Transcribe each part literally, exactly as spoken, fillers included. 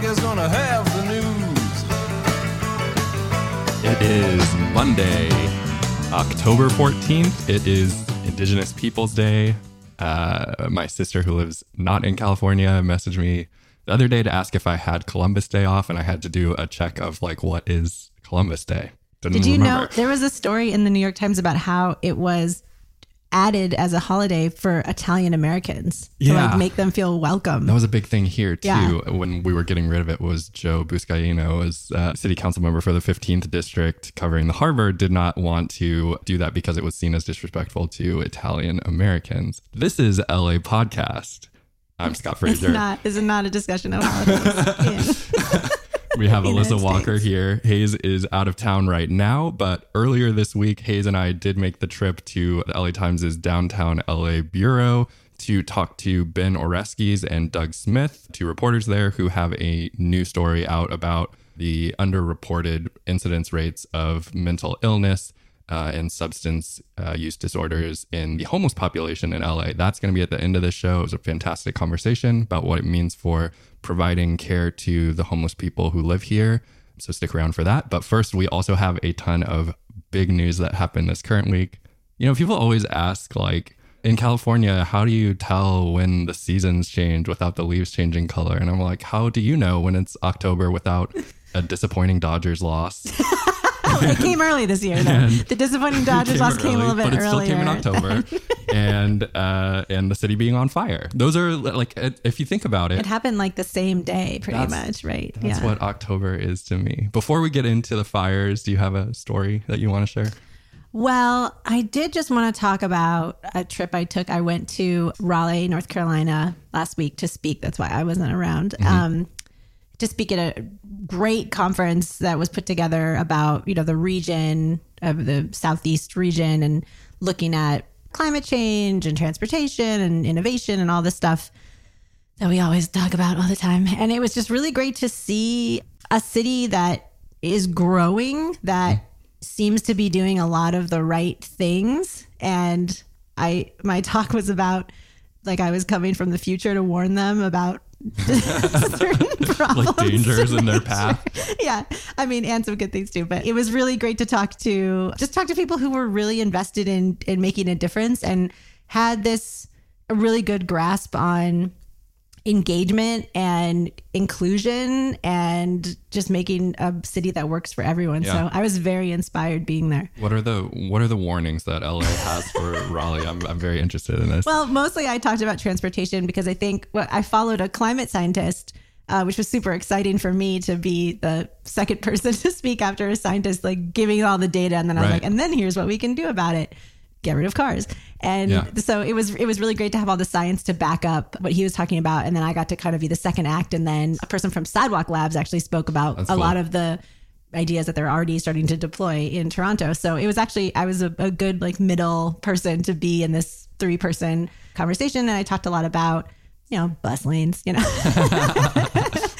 America's gonna have the news. It is Monday, October fourteenth. It is Indigenous Peoples Day. Uh, my sister, who lives not in California, messaged me the other day to ask if I had Columbus Day off, and I had to do a check of like, what is Columbus Day? Didn't Did you remember. Know there was a story in the New York Times about how it was added as a holiday for Italian Americans yeah. to like make them feel welcome? That was a big thing here too. Yeah. When we were getting rid of it, was Joe Buscaino, was a city council member for the fifteenth district covering the harbor, did not want to do that because it was seen as disrespectful to Italian Americans. This is L A Podcast. I'm Scott Frazier. It's not, this is not a discussion of holidays. Yeah. We have Alyssa Walker here. Hayes is out of town right now, but earlier this week, Hayes and I did make the trip to the L A Times' downtown L A bureau to talk to Ben Oreskes and Doug Smith, two reporters there who have a new story out about the underreported incidence rates of mental illness uh, and substance uh, use disorders in the homeless population in L A. That's going to be at the end of the show. It was a fantastic conversation about what it means for providing care to the homeless people who live here. So stick around for that. But first, we also have a ton of big news that happened this current week. You know, people always ask, like, in California, how do you tell when the seasons change without the leaves changing color? And I'm like, how do you know when it's October without a disappointing Dodgers loss? It came early this year, though. The disappointing Dodgers came loss early, came a little bit earlier. But it earlier. Still came in October. and uh, and the city being on fire. Those are, like, if you think about it. It happened, like, the same day, pretty much, right? That's yeah. what October is to me. Before we get into the fires, do you have a story that you want to share? Well, I did just want to talk about a trip I took. I went to Raleigh, North Carolina last week to speak. That's why I wasn't around. Mm-hmm. Um to speak at a great conference that was put together about, you know, the region of the Southeast region and looking at climate change and transportation and innovation and all this stuff that we always talk about all the time. And it was just really great to see a city that is growing, that seems to be doing a lot of the right things. And I, my talk was about, like, I was coming from the future to warn them about certain problems, like dangers in their path. Yeah. I mean, and some good things too, but it was really great to talk to, just talk to people who were really invested in, in making a difference and had this a really good grasp on engagement and inclusion and just making a city that works for everyone. Yeah. So I was very inspired being there. What are the what are the warnings that L A has for Raleigh? I'm I'm very interested in this. Well, mostly I talked about transportation because I think well, I followed a climate scientist, uh, which was super exciting for me to be the second person to speak after a scientist, like giving all the data. And then I was right. like, and then here's what we can do about it. Get rid of cars. And yeah. so it was, it was really great to have all the science to back up what he was talking about. And then I got to kind of be the second act. And then a person from Sidewalk Labs actually spoke about That's a cool. lot of the ideas that they're already starting to deploy in Toronto. So it was actually, I was a, a good like middle person to be in this three person conversation. And I talked a lot about, you know, bus lanes, you know,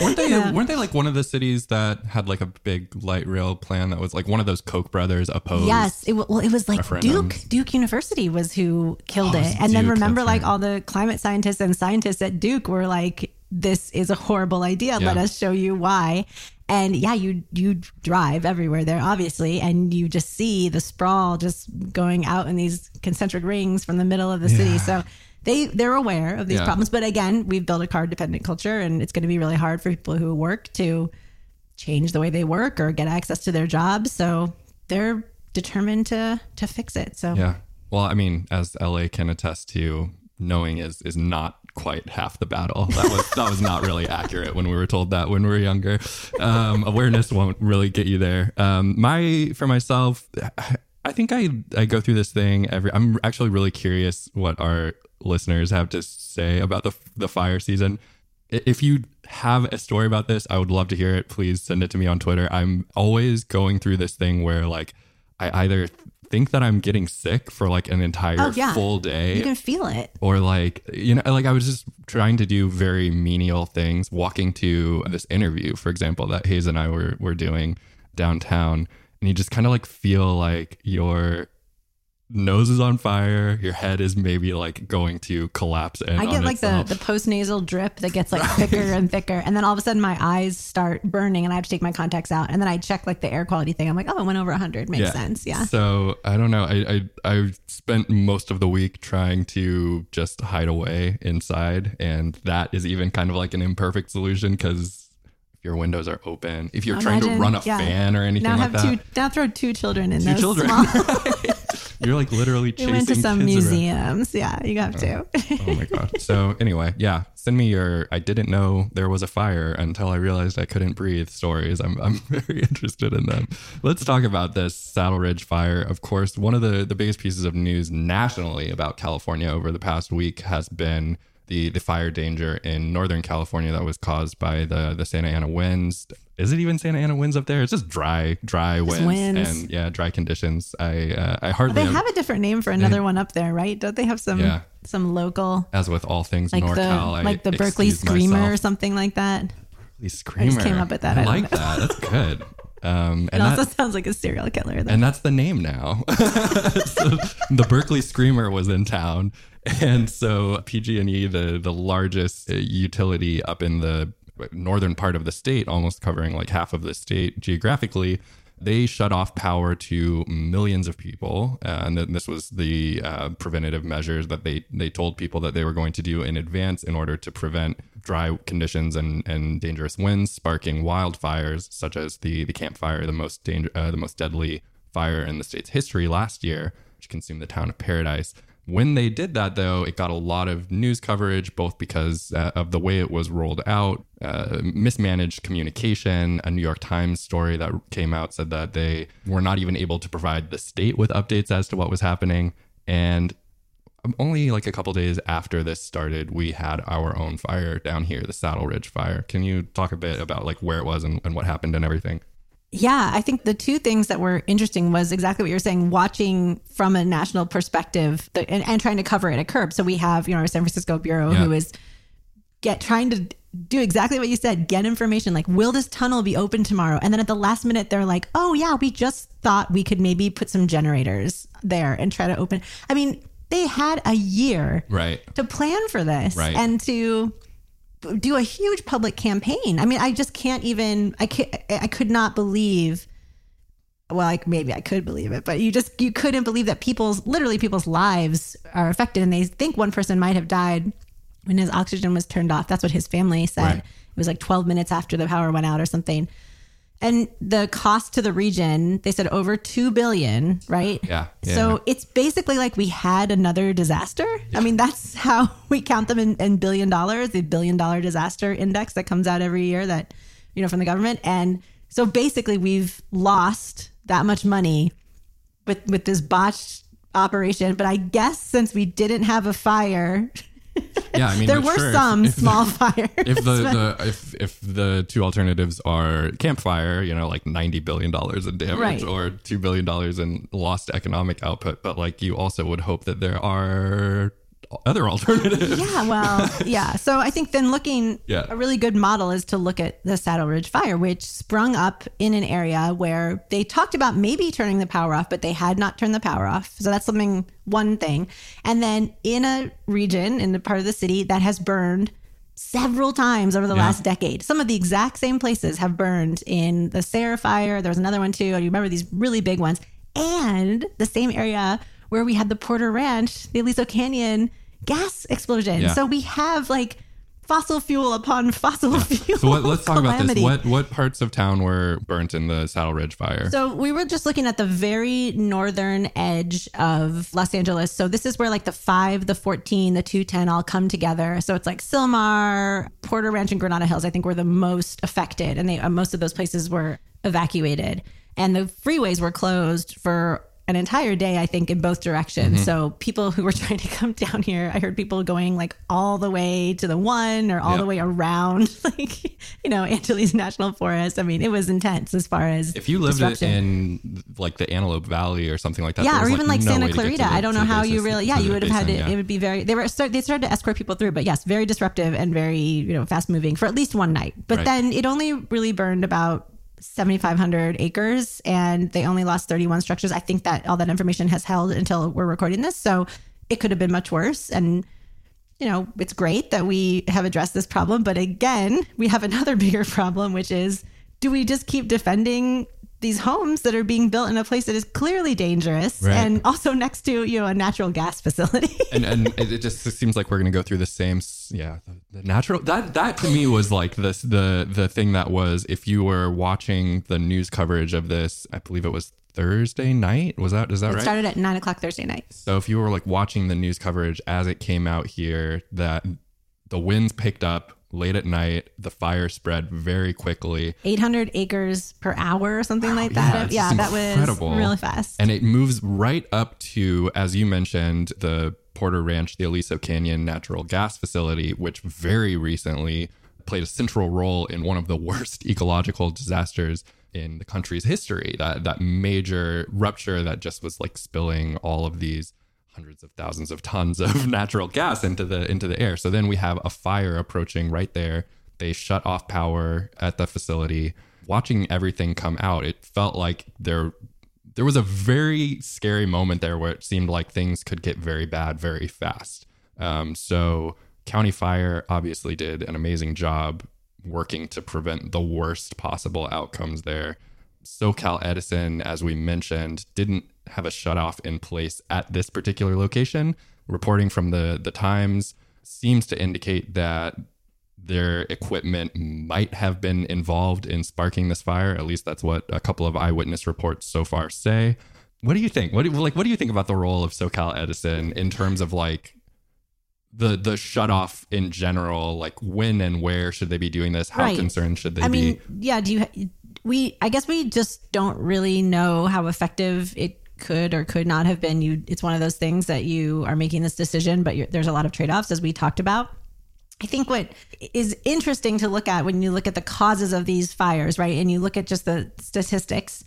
weren't they, yeah. weren't they like one of the cities that had like a big light rail plan that was like one of those Koch brothers opposed? Yes. It, well, it was like Duke, Duke University was who killed oh, it. it. And Duke, then remember like right. all the climate scientists and scientists at Duke were like, this is a horrible idea. Yeah. Let us show you why. And yeah, you, you drive everywhere there, obviously. And you just see the sprawl just going out in these concentric rings from the middle of the yeah. city. So They, they're aware of these yeah. problems. But again, we've built a car dependent culture and it's going to be really hard for people who work to change the way they work or get access to their jobs. So they're determined to to fix it. So yeah. Well, I mean, as L A can attest to, knowing is is not quite half the battle. That was that was not really accurate when we were told that when we were younger. Um, awareness won't really get you there. Um, my for myself, I think I, I go through this thing every I'm actually really curious what our listeners have to say about the the fire season. If you have a story about this, I would love to hear it. Please send it to me on Twitter. I'm always going through this thing where like I either think that I'm getting sick for like an entire oh, yeah. full day. You can feel it. Or like, you know, like I was just trying to do very menial things, walking to this interview, for example, that Hayes and I were were doing downtown. And you just kind of like feel like you're nose is on fire, your head is maybe like going to collapse. And I get like itself. the, the post-nasal drip that gets like thicker and thicker. And then all of a sudden my eyes start burning and I have to take my contacts out. And then I check like the air quality thing. I'm like, oh, it went over one hundred. Makes yeah. sense. Yeah. So I don't know. I, I I spent most of the week trying to just hide away inside. And that is even kind of like an imperfect solution because your windows are open. If you're Imagine, trying to run a yeah. fan or anything now like have that. Two, now throw two children in two those children. Small. You're like literally chasing kids. We went to some museums. Around. Yeah, you have oh. to. Oh my God. So anyway, yeah, send me your I didn't know there was a fire until I realized I couldn't breathe stories. I'm I'm very interested in them. Let's talk about this Saddleridge fire. Of course, one of the, the biggest pieces of news nationally about California over the past week has been The, the fire danger in Northern California that was caused by the, the Santa Ana winds. Is it even Santa Ana winds up there? It's just dry, dry winds, winds. and yeah, dry conditions. I uh, I hardly. Oh, they have a different name for another one up there, right? Don't they have some yeah. some local? As with all things like NorCal, the, I like the Berkeley Screamer myself. Or something like that. Berkeley Screamer. I just came up with that. I, I like that. That's good. Um, and it also that, sounds like a serial killer, though. And that's the name now. So the Berkeley Screamer was in town. And so P G and E, the, the largest utility up in the northern part of the state, almost covering like half of the state geographically, they shut off power to millions of people. Uh, and then this was the uh, preventative measures that they, they told people that they were going to do in advance in order to prevent dry conditions and, and dangerous winds sparking wildfires, such as the, the Camp Fire, the most danger, uh, the most deadly fire in the state's history last year, which consumed the town of Paradise. When they did that, though, it got a lot of news coverage, both because uh, of the way it was rolled out, uh, mismanaged communication. A New York Times story that came out said that they were not even able to provide the state with updates as to what was happening. And only like a couple days after this started, we had our own fire down here, the Saddleridge fire. Can you talk a bit about like where it was and, and what happened and everything? Yeah, I think the two things that were interesting was exactly what you were saying, watching from a national perspective the, and, and trying to cover it at curb. So we have, you know, our San Francisco bureau yeah. who is get trying to do exactly what you said, get information like, will this tunnel be open tomorrow? And then at the last minute, they're like, oh, yeah, we just thought we could maybe put some generators there and try to open. I mean, they had a year right. to plan for this right. and to do a huge public campaign. I mean, I just can't even, I can't, I could not believe, well, like maybe I could believe it, but you just, you couldn't believe that people's, literally people's lives are affected. And they think one person might have died when his oxygen was turned off. That's what his family said. Right. It was like twelve minutes after the power went out or something. And the cost to the region, they said over two billion, right? Yeah. yeah. So it's basically like we had another disaster. Yeah. I mean, that's how we count them in, in billion dollars, the billion dollar disaster index that comes out every year that, you know, from the government. And so basically we've lost that much money with, with this botched operation. But I guess since we didn't have a fire... Yeah, I mean, there were sure, some if, if small the, fires. If the, the if if the two alternatives are campfire, you know, like ninety billion dollars in damage, right. or two billion dollars in lost economic output, but like you also would hope that there are other alternatives. Yeah, well, yeah. So I think then looking yeah. a really good model is to look at the Saddleridge fire, which sprung up in an area where they talked about maybe turning the power off, but they had not turned the power off. So that's something, one thing. And then in a region, in the part of the city that has burned several times over the yeah. last decade, some of the exact same places have burned. In the Sarah fire, there was another one too. You remember these really big ones, and the same area where we had the Porter Ranch, the Aliso Canyon gas explosion. Yeah. So we have like fossil fuel upon fossil yeah. fuel. So what, let's talk calamity. about this. What what parts of town were burnt in the Saddleridge fire? So we were just looking at the very northern edge of Los Angeles. So this is where like the five, the fourteen, the two ten all come together. So it's like Silmar, Porter Ranch, and Granada Hills, I think, were the most affected. And they uh, most of those places were evacuated. And the freeways were closed for an entire day, I think, in both directions. Mm-hmm. So people who were trying to come down here, I heard people going like all the way to the one or all yep. the way around, like, you know, Angeles National Forest. I mean, it was intense as far as if you lived in like the Antelope Valley or something like that. Yeah, or even like, like no Santa Clarita. The, I don't know how basis, you really, yeah, you would have had to, yeah. it would be very, they were, start, they started to escort people through, but yes, very disruptive and very, you know, fast moving for at least one night. But right. then it only really burned about seventy-five hundred acres and they only lost thirty-one structures. I think that all that information has held until we're recording this. So it could have been much worse. And, you know, it's great that we have addressed this problem. But again, we have another bigger problem, which is, do we just keep defending these homes that are being built in a place that is clearly dangerous, right, and also next to, you know, a natural gas facility? and and it just seems like we're going to go through the same. Yeah. The, the natural, that, that to me was like this, the, the thing that was, if you were watching the news coverage of this, I believe it was Thursday night. Was that, is that it right? It started at nine o'clock Thursday night. So if you were like watching the news coverage as it came out here, that the winds picked up late at night, the fire spread very quickly. eight hundred acres per hour or something, wow, like that. Yeah, yeah, that incredible. Was really fast. And it moves right up to, as you mentioned, the Porter Ranch, the Aliso Canyon natural gas facility, which very recently played a central role in one of the worst ecological disasters in the country's history. That, that major rupture that just was like spilling all of these hundreds of thousands of tons of natural gas into the into the air. So then we have a fire approaching right there. They shut off power at the facility. Watching everything come out, it felt like there there was a very scary moment there where it seemed like things could get very bad very fast. Um, so county fire obviously did an amazing job working to prevent the worst possible outcomes there. SoCal Edison, as we mentioned, didn't have a shutoff in place at this particular location. Reporting from the, the Times seems to indicate that their equipment might have been involved in sparking this fire. At least that's what a couple of eyewitness reports so far say. What do you think? What do, like, what do you think about the role of SoCal Edison in terms of like the the shutoff in general? Like, when and where should they be doing this? How right. concerned should they I be? I mean, yeah. Do you? We I guess we just don't really know how effective it could or could not have been. You, it's one of those things that you are making this decision, but you're, there's a lot of trade-offs, as we talked about. I think what is interesting to look at when you look at the causes of these fires, right, and you look at just the statistics,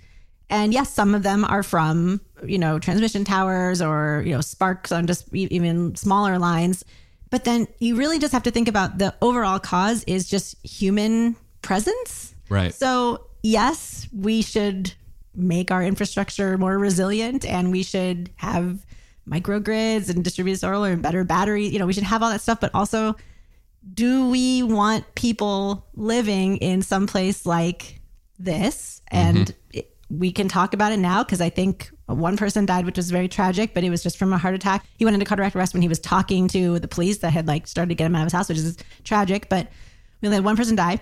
and yes, some of them are from, you know, transmission towers or, you know, sparks on just even smaller lines, but then you really just have to think about the overall cause is just human presence. Right. So yes, we should make our infrastructure more resilient, and we should have microgrids and distributed solar and better batteries. You know, we should have all that stuff. But also, do we want people living in some place like this? And mm-hmm. it, we can talk about it now, because I think one person died, which was very tragic, but it was just from a heart attack. He went into cardiac arrest when he was talking to the police that had like started to get him out of his house, which is tragic. But we only had one person die.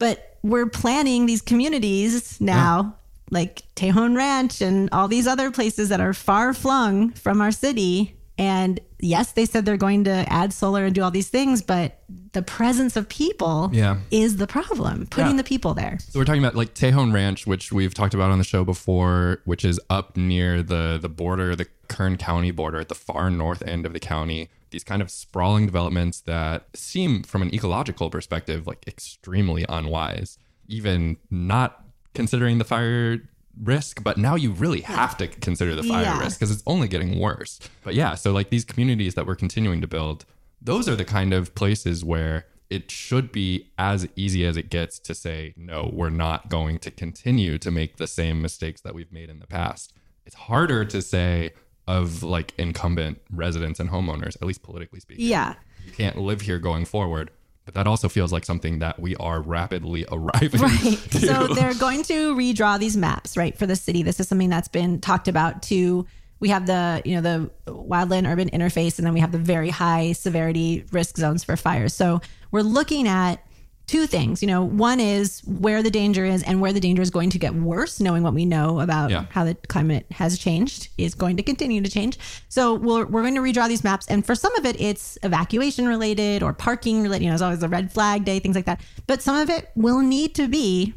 But we're planning these communities now. Yeah. Like Tejon Ranch and all these other places that are far flung from our city. And yes, they said they're going to add solar and do all these things, but the presence of people yeah. is the problem, putting yeah. the people there. So we're talking about like Tejon Ranch, which we've talked about on the show before, which is up near the, the border, the Kern County border at the far north end of the county. These kind of sprawling developments that seem from an ecological perspective, like extremely unwise, even not considering the fire risk, but now you really have to consider the fire yeah. risk, because it's only getting worse. But yeah, so like these communities that we're continuing to build, those are the kind of places where it should be as easy as it gets to say, no, we're not going to continue to make the same mistakes that we've made in the past. It's harder to say of like incumbent residents and homeowners, at least politically speaking. Yeah. You can't live here going forward. But that also feels like something that we are rapidly arriving right. to. So they're going to redraw these maps, right, for the city. This is something that's been talked about too. We have the, you know, the wildland urban interface, and then we have the very high severity risk zones for fires. So we're looking at two things. You know, one is where the danger is and where the danger is going to get worse, knowing what we know about yeah. how the climate has changed, is going to continue to change. So we'll, we're going to redraw these maps. And for some of it, it's evacuation related or parking related. You know, it's always a red flag day, things like that. But some of it will need to be,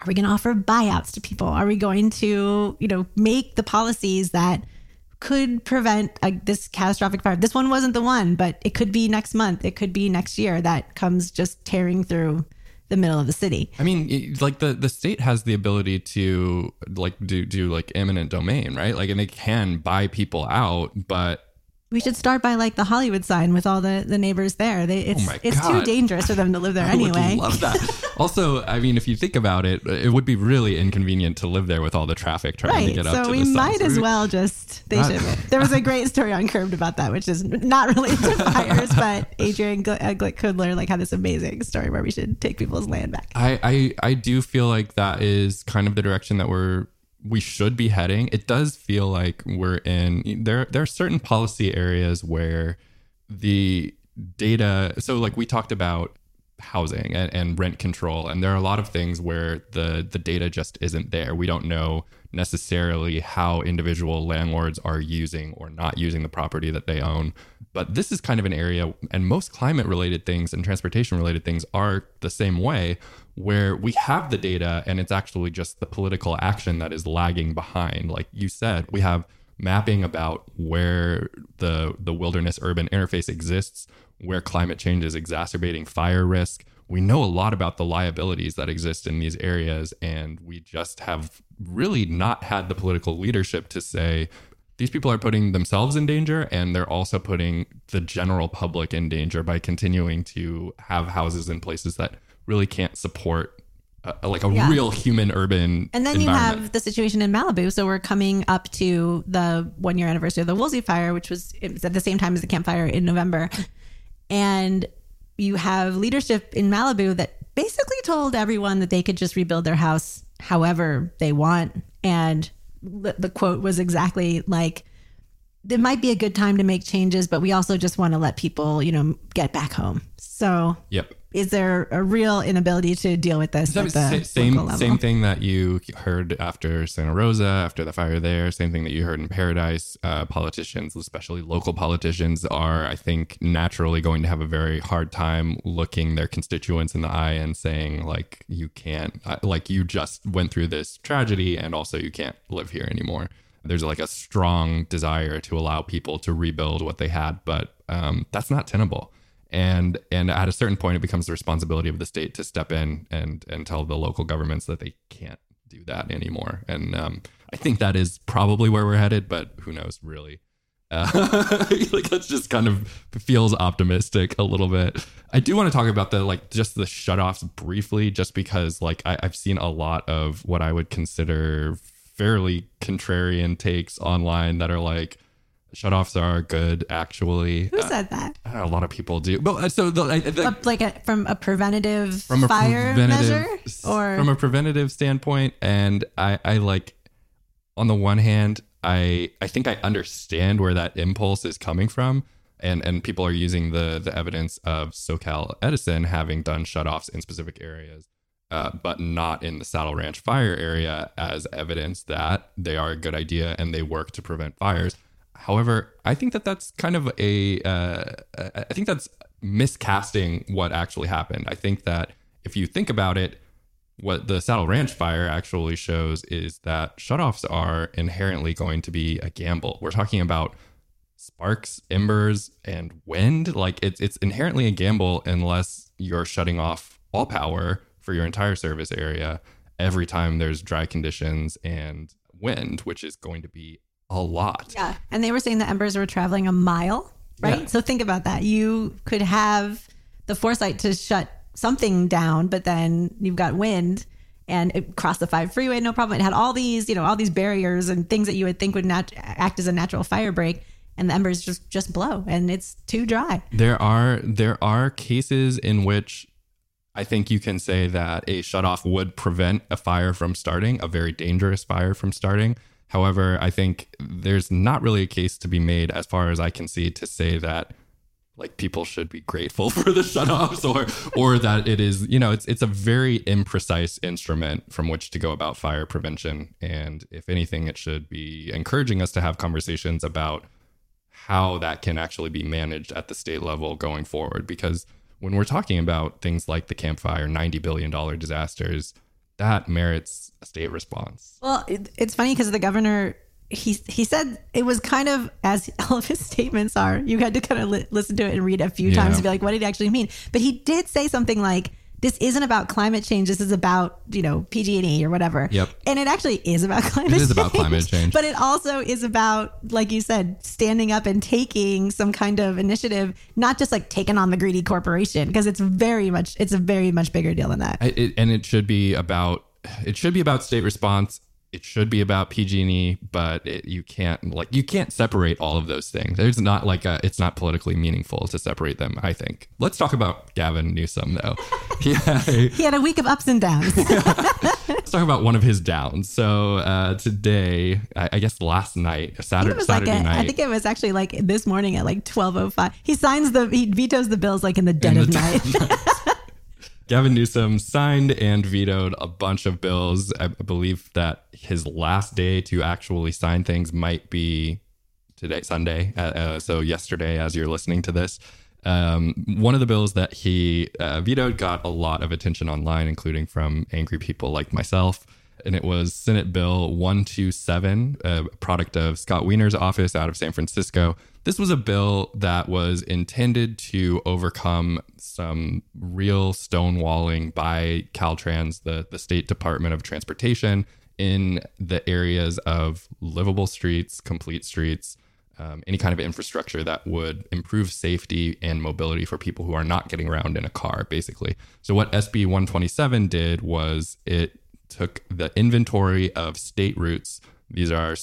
are we going to offer buyouts to people? Are we going to, you know, make the policies that could prevent uh, this catastrophic fire? This one wasn't the one, but it could be next month. It could be next year that comes just tearing through the middle of the city. I mean, like the, the state has the ability to like do, do like eminent domain, right? Like, and they can buy people out, but We should start by like the Hollywood sign with all the, the neighbors there. They, it's oh it's too dangerous for them to live there I anyway. I love that. Also, I mean, if you think about it, it would be really inconvenient to live there with all the traffic trying right. to get so up to the sun. So we might as well just, they not, should. There was a great story on Curbed about that, which is not related to fires, but Adrian Glick-Kudler like had this amazing story where we should take people's land back. I, I, I do feel like that is kind of the direction that we're we should be heading. It does feel like we're in there. There are certain policy areas where the data. So like we talked about housing and, and rent control, and there are a lot of things where the, the data just isn't there. We don't know necessarily how individual landlords are using or not using the property that they own. But this is kind of an area, and most climate related things and transportation related things are the same way, where we have the data and it's actually just the political action that is lagging behind. Like you said, we have mapping about where the the wilderness urban interface exists, where climate change is exacerbating fire risk. We know a lot about the liabilities that exist in these areas, and we just have really not had the political leadership to say, these people are putting themselves in danger, and they're also putting the general public in danger by continuing to have houses in places that really can't support uh, like a yeah. real human urban And then you have the situation in Malibu. So we're coming up to the one year anniversary of the Woolsey fire, which was, it was at the same time as the campfire in November. And you have leadership in Malibu that basically told everyone that they could just rebuild their house however they want. And the quote was exactly like, it might be a good time to make changes, but we also just want to let people, you know, get back home. So yep. Is there a real inability to deal with this? At the same, same thing that you heard after Santa Rosa, after the fire there, same thing that you heard in Paradise. Uh, politicians, especially local politicians, are, I think, naturally going to have a very hard time looking their constituents in the eye and saying, like, you can't, like, you just went through this tragedy and also you can't live here anymore. There's like a strong desire to allow people to rebuild what they had, but um, that's not tenable. And and at a certain point, it becomes the responsibility of the state to step in and and tell the local governments that they can't do that anymore. And um, I think that is probably where we're headed, but who knows, really. Uh, like that's just kind of feels optimistic a little bit. I do want to talk about the like just the shutoffs briefly, just because like I, I've seen a lot of what I would consider fairly contrarian takes online that are like, shutoffs are good, actually. Who uh, said that? I don't know, a lot of people do. But uh, so, the, the, the, like, a, from a preventative from a fire preventative, measure, or from a preventative standpoint. And I, I like, on the one hand, I, I think I understand where that impulse is coming from, and and people are using the the evidence of SoCal Edison having done shutoffs in specific areas, uh, but not in the Saddle Ranch fire area as evidence that they are a good idea and they work to prevent fires. However, I think that that's kind of a, uh, I think that's miscasting what actually happened. I think that if you think about it, what the Saddle Ranch fire actually shows is that shutoffs are inherently going to be a gamble. We're talking about sparks, embers, and wind. Like it's it's inherently a gamble unless you're shutting off all power for your entire service area every time there's dry conditions and wind, which is going to be a lot. Yeah. And they were saying the embers were traveling a mile, right? Yeah. So think about that. You could have the foresight to shut something down, but then you've got wind and it crossed the five freeway, no problem. It had all these, you know, all these barriers and things that you would think would nat- act as a natural fire break. And the embers just, just blow and it's too dry. There are, there are cases in which I think you can say that a shutoff would prevent a fire from starting, a very dangerous fire from starting. However, I think there's not really a case to be made, as far as I can see, to say that like people should be grateful for the shutoffs or or that it is, you know, it's it's a very imprecise instrument from which to go about fire prevention. And if anything, it should be encouraging us to have conversations about how that can actually be managed at the state level going forward. Because when we're talking about things like the campfire, ninety billion dollars disasters, that merits a state response. Well, it, it's funny because the governor, he he said it was kind of, as all of his statements are, you had to kind of li- listen to it and read it a few yeah. times to be like, what did it actually mean? But he did say something like, this isn't about climate change. This is about, you know, P G and E or whatever. Yep. And it actually is about climate change. It is change, about climate change. But it also is about, like you said, standing up and taking some kind of initiative, not just like taking on the greedy corporation, because it's very much, it's a very much bigger deal than that. It, and it should be about, it should be about state response. It should be about P G and E, but it, you can't like, you can't separate all of those things. There's not like a, it's not politically meaningful to separate them, I think. Let's talk about Gavin Newsom, though. He had a, he had a week of ups and downs. Let's talk about one of his downs. So uh, today, I, I guess last night, Saturday, Saturday like a, night. I think it was actually like this morning at like twelve oh five. He signs the, he vetoes the bills like in the dead in of the night. T- Gavin Newsom signed and vetoed a bunch of bills. I believe that his last day to actually sign things might be today, Sunday. Uh, uh, so yesterday, as you're listening to this, um, one of the bills that he uh, vetoed got a lot of attention online, including from angry people like myself. And it was Senate Bill one twenty-seven, a product of Scott Wiener's office out of San Francisco. This was a bill that was intended to overcome some real stonewalling by Caltrans, the, the State Department of Transportation, in the areas of livable streets, complete streets, um, any kind of infrastructure that would improve safety and mobility for people who are not getting around in a car, basically. So what S B one twenty-seven did was it took the inventory of state routes. These are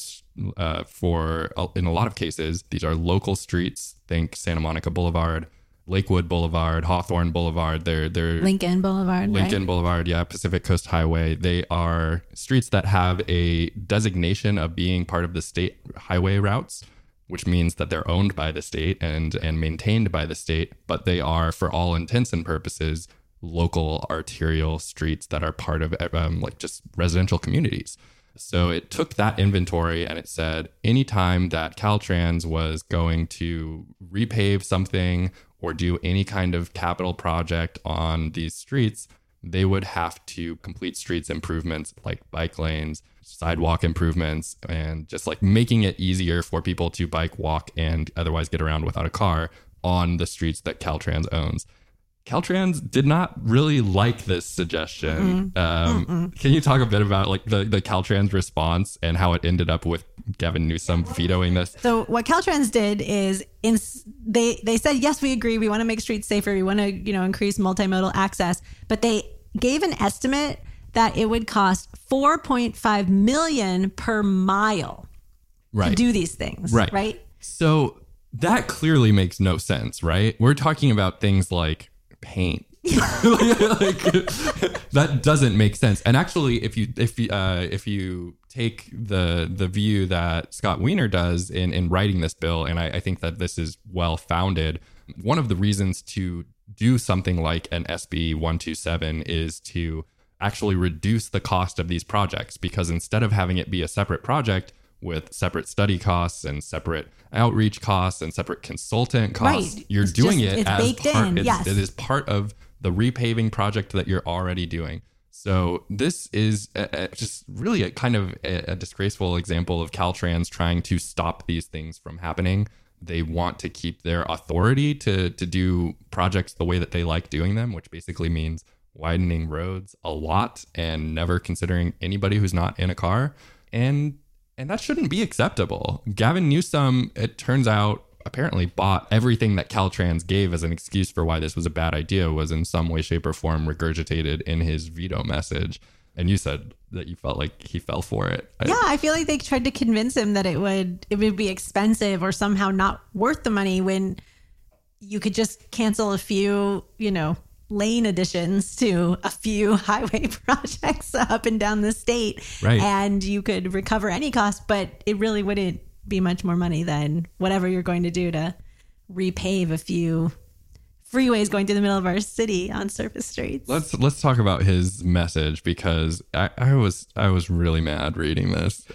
uh, for, in a lot of cases, these are local streets. Think Santa Monica Boulevard, Lakewood Boulevard, Hawthorne Boulevard. They're, they're Lincoln Boulevard. Lincoln right? Boulevard, yeah, Pacific Coast Highway. They are streets that have a designation of being part of the state highway routes, which means that they're owned by the state and and maintained by the state, but they are, for all intents and purposes, local arterial streets that are part of um, like just residential communities. So it took that inventory and it said anytime that Caltrans was going to repave something or do any kind of capital project on these streets, they would have to complete streets improvements like bike lanes, sidewalk improvements, and just like making it easier for people to bike, walk, and otherwise get around without a car on the streets that Caltrans owns. Caltrans did not really like this suggestion. Mm-mm. Um, Mm-mm. Can you talk a bit about like the, the Caltrans response and how it ended up with Gavin Newsom vetoing this? So what Caltrans did is in, they they said, yes, we agree. We want to make streets safer. We want to, you know, increase multimodal access. But they gave an estimate that it would cost four point five million dollars per mile right. to do these things. Right. Right. So that clearly makes no sense, right? We're talking about things like paint. like, that doesn't make sense. And actually, if you if you uh, if you take the the view that Scott Wiener does in in writing this bill, and I, I think that this is well founded, one of the reasons to do something like an S B one twenty-seven is to actually reduce the cost of these projects, because instead of having it be a separate project with separate study costs and separate outreach costs and separate consultant costs, right. you're it's doing just, it it's as baked part, in. It's, yes. It is part of the repaving project that you're already doing. So this is a, a, just really a kind of a, a disgraceful example of Caltrans trying to stop these things from happening. They want to keep their authority to to do projects the way that they like doing them, which basically means widening roads a lot and never considering anybody who's not in a car. And And that shouldn't be acceptable. Gavin Newsom, it turns out, apparently bought everything that Caltrans gave as an excuse for why this was a bad idea was in some way, shape, or form regurgitated in his veto message. And you said that you felt like he fell for it. Yeah, I feel like they tried to convince him that it would it would be expensive or somehow not worth the money when you could just cancel a few, you know, lane additions to a few highway projects up and down the state, right. and you could recover any cost, but it really wouldn't be much more money than whatever you're going to do to repave a few freeways going through the middle of our city on surface streets. Let's let's talk about his message, because I, I was I was really mad reading this.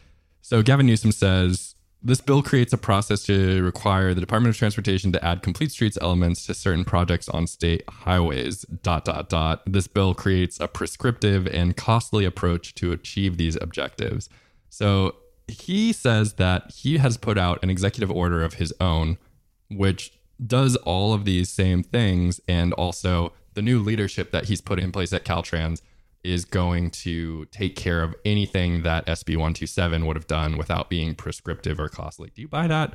So Gavin Newsom says, "This bill creates a process to require the Department of Transportation to add complete streets elements to certain projects on state highways, dot, dot, dot. This bill creates a prescriptive and costly approach to achieve these objectives." So he says that he has put out an executive order of his own, which does all of these same things and also the new leadership that he's put in place at Caltrans is going to take care of anything that S B one twenty-seven would have done without being prescriptive or costly. Do you buy that?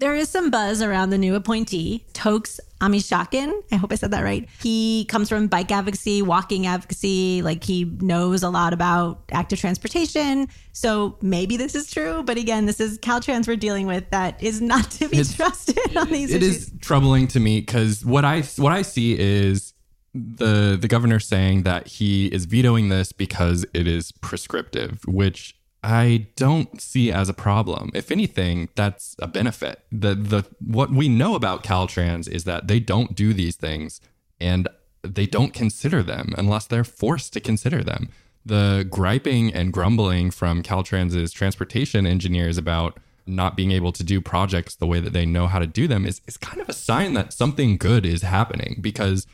There is some buzz around the new appointee, Toks Amishakin. I hope I said that right. He comes from bike advocacy, walking advocacy. Like, he knows a lot about active transportation. So maybe this is true. But again, this is Caltrans we're dealing with that is not to be it's, trusted it, on these it issues. It is troubling to me because what I, what I see is the, the governor saying that he is vetoing this because it is prescriptive, which I don't see as a problem. If anything, that's a benefit. The the what we know about Caltrans is that they don't do these things and they don't consider them unless they're forced to consider them. The griping and grumbling from Caltrans's transportation engineers about not being able to do projects the way that they know how to do them is, is kind of a sign that something good is happening, because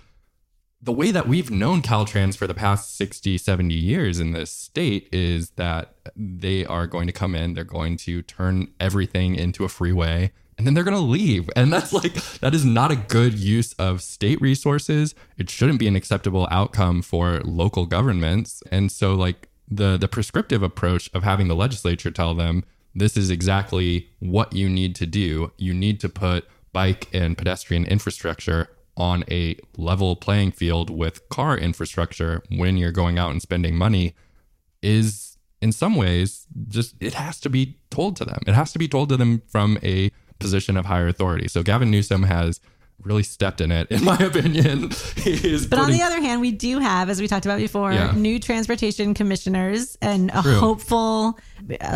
the way that we've known Caltrans for the past sixty, seventy years in this state is that they are going to come in, they're going to turn everything into a freeway, and then they're going to leave. And that's like, that is not a good use of state resources. It shouldn't be an acceptable outcome for local governments. And so like the, the prescriptive approach of having the legislature tell them, this is exactly what you need to do. You need to put bike and pedestrian infrastructure on a level playing field with car infrastructure when you're going out and spending money is in some ways just, it has to be told to them. It has to be told to them from a position of higher authority. So Gavin Newsom has really stepped in it, in my opinion. Is but putting, on the other hand, we do have, as we talked about before, yeah. new transportation commissioners and a True. hopeful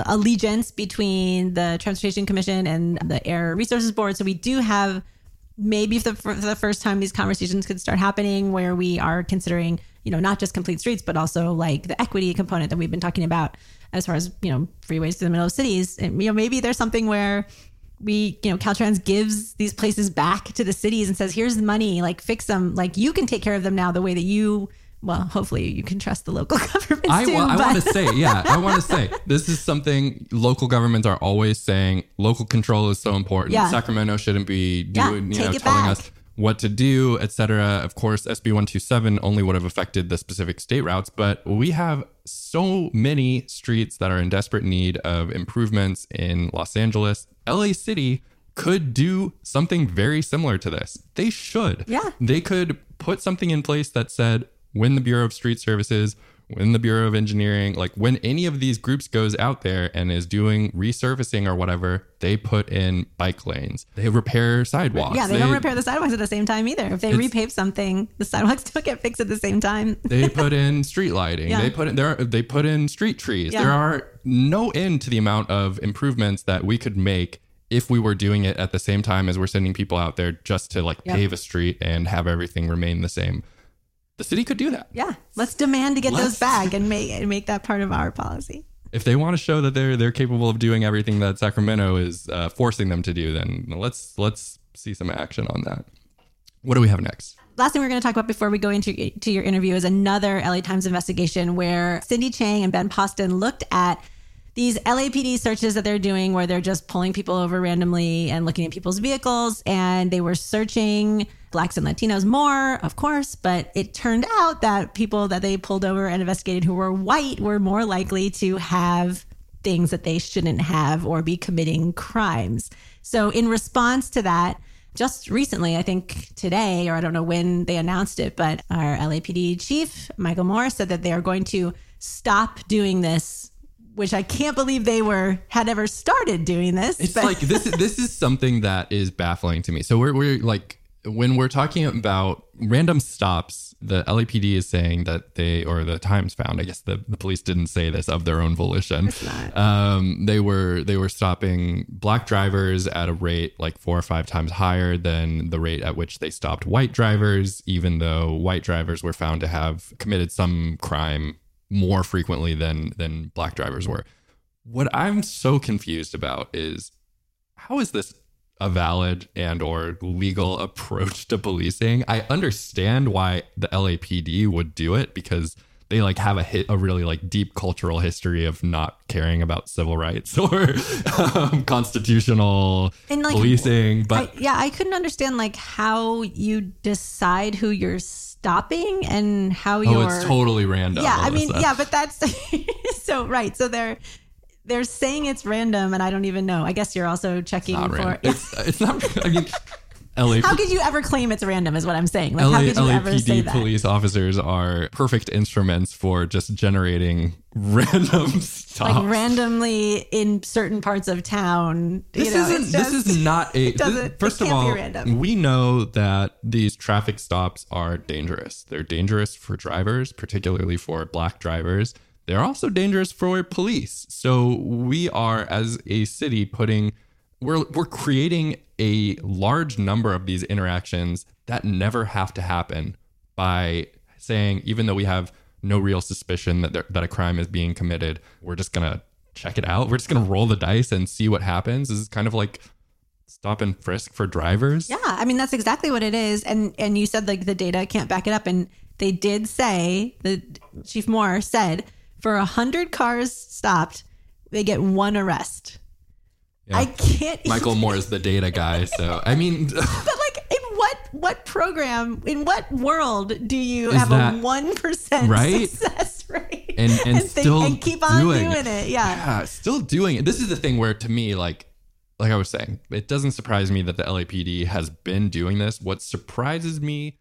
allegiance between the Transportation Commission and the Air Resources Board. So we do have maybe for the, for the first time, these conversations could start happening where we are considering, you know, not just complete streets, but also like the equity component that we've been talking about as far as, you know, freeways through the middle of cities. And, you know, maybe there's something where we, you know, Caltrans gives these places back to the cities and says, here's the money, like fix them. Like you can take care of them now the way that you, well, hopefully you can trust the local governments. I, wa- I want to say, yeah, I want to say this is something local governments are always saying. Local control is so important. Yeah. Sacramento shouldn't be doing, yeah, you know, telling back. us what to do, et cetera. Of course, S B one twenty-seven only would have affected the specific state routes, but we have so many streets that are in desperate need of improvements in Los Angeles. L A City could do something very similar to this. They should. Yeah. They could put something in place that said, when the Bureau of Street Services, when the Bureau of Engineering, like when any of these groups goes out there and is doing resurfacing or whatever, they put in bike lanes. They repair sidewalks. Yeah, they, they don't repair the sidewalks at the same time either. If they repave something, the sidewalks don't get fixed at the same time. They put in street lighting. Yeah. They put in there. They put in street trees. Yeah. There are no end to the amount of improvements that we could make if we were doing it at the same time as we're sending people out there just to like yep. pave a street and have everything remain the same. The city could do that. Yeah. Let's demand to get let's. those back and make and make that part of our policy. If they want to show that they're they're capable of doing everything that Sacramento is uh, forcing them to do, then let's let's see some action on that. What do we have next? Last thing we're going to talk about before we go into to your interview is another L A Times investigation where Cindy Chang and Ben Poston looked at these L A P D searches that they're doing where they're just pulling people over randomly and looking at people's vehicles. And they were searching Blacks and Latinos more, of course. But it turned out that people that they pulled over and investigated who were white were more likely to have things that they shouldn't have or be committing crimes. So in response to that, just recently, I think today, or I don't know when they announced it, but our L A P D chief, Michael Moore, said that they are going to stop doing this, which I can't believe they were had ever started doing this. It's but. like this is this is something that is baffling to me. So we're we're like when we're talking about random stops, the L A P D is saying that they or the Times found, I guess the, the police didn't say this of their own volition. It's not. Um, they were they were stopping black drivers at a rate like four or five times higher than the rate at which they stopped white drivers, even though white drivers were found to have committed some crime more frequently than than black drivers were. What I'm so confused about is how is this a valid and or legal approach to policing? I understand why the L A P D would do it because they like have a hit, a really like deep cultural history of not caring about civil rights or um, constitutional and, like, policing. But I, yeah, I couldn't understand like how you decide who you're stopping and how you're. Oh, it's totally random. Yeah, Alyssa. I mean, yeah, but that's so right. So they're. They're saying it's random, and I don't even know. I guess you're also checking it's for... It's, it's not... I mean, L A P D... How could you ever claim it's random is what I'm saying. Like, L A, how could you L A P D ever say that? Police officers are perfect instruments for just generating random stuff. Like randomly in certain parts of town. This, you know, isn't, just, this is not a... This, first of all, we know that these traffic stops are dangerous. They're dangerous for drivers, particularly for Black drivers. They're also dangerous for police. So we are, as a city, putting, we're we're creating a large number of these interactions that never have to happen by saying, even though we have no real suspicion that there, that a crime is being committed, we're just going to check it out. We're just going to roll the dice and see what happens. This is kind of like stop and frisk for drivers. Yeah, I mean, that's exactly what it is. And and you said like the data can't back it up. And they did say, the Chief Moore said, for one hundred cars stopped, they get one arrest. Yeah. I can't even... Michael Moore is the data guy, so I mean... But like, in what what program, in what world do you have that, a one percent right? success rate? And, and, and, still think, and keep on doing, doing it, yeah. Yeah, still doing it. This is the thing where, to me, like like I was saying, it doesn't surprise me that the L A P D has been doing this. What surprises me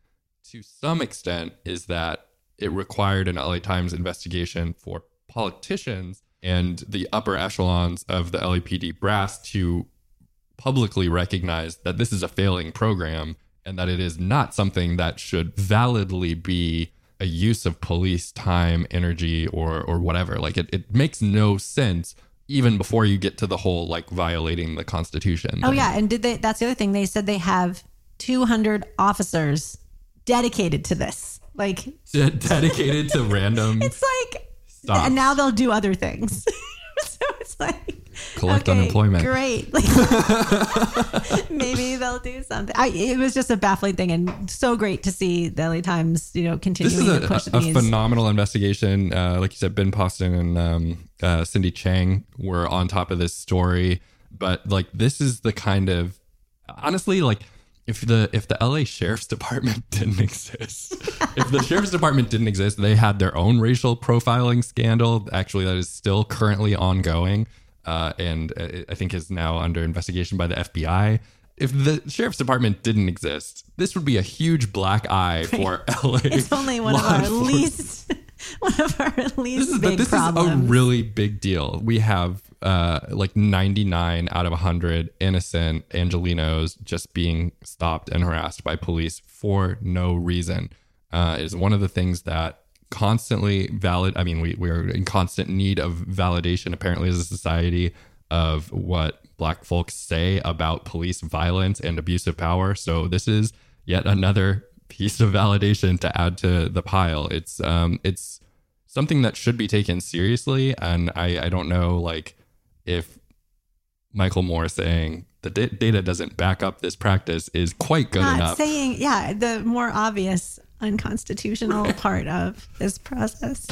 to some extent is that it required an L A Times investigation for politicians and the upper echelons of the L A P D brass to publicly recognize that this is a failing program and that it is not something that should validly be a use of police time, energy, or or whatever. Like it, it makes no sense even before you get to the whole like violating the Constitution. Oh, thing. Yeah. And did they? That's the other thing. They said they have two hundred officers dedicated to this. Like dedicated to random. It's like, stops. And now they'll do other things. So it's like collect okay, unemployment. Great. Like, maybe they'll do something. I, it was just a baffling thing, and so great to see the L A Times, you know, continuing this is a, to push a, a these. Phenomenal investigation. Uh, like you said, Ben Poston and um, uh, Cindy Chang were on top of this story, but like this is the kind of honestly like. If the if the L A Sheriff's Department didn't exist, if the Sheriff's Department didn't exist, they had their own racial profiling scandal. Actually, that is still currently ongoing, uh, and I think is now under investigation by the F B I. If the Sheriff's Department didn't exist, this would be a huge black eye for L A. It's only one of our least one of our least this is, big this problems. This is a really big deal. We have. Uh, like ninety-nine out of one hundred innocent Angelinos just being stopped and harassed by police for no reason uh, is one of the things that constantly valid. I mean, we, we are in constant need of validation, apparently, as a society of what Black folks say about police violence and abuse of power. So this is yet another piece of validation to add to the pile. It's um, it's something that should be taken seriously. And I, I don't know, like, if Michael Moore saying the d- data doesn't back up this practice is quite good Not enough. Saying, yeah, the more obvious unconstitutional right. part of this process.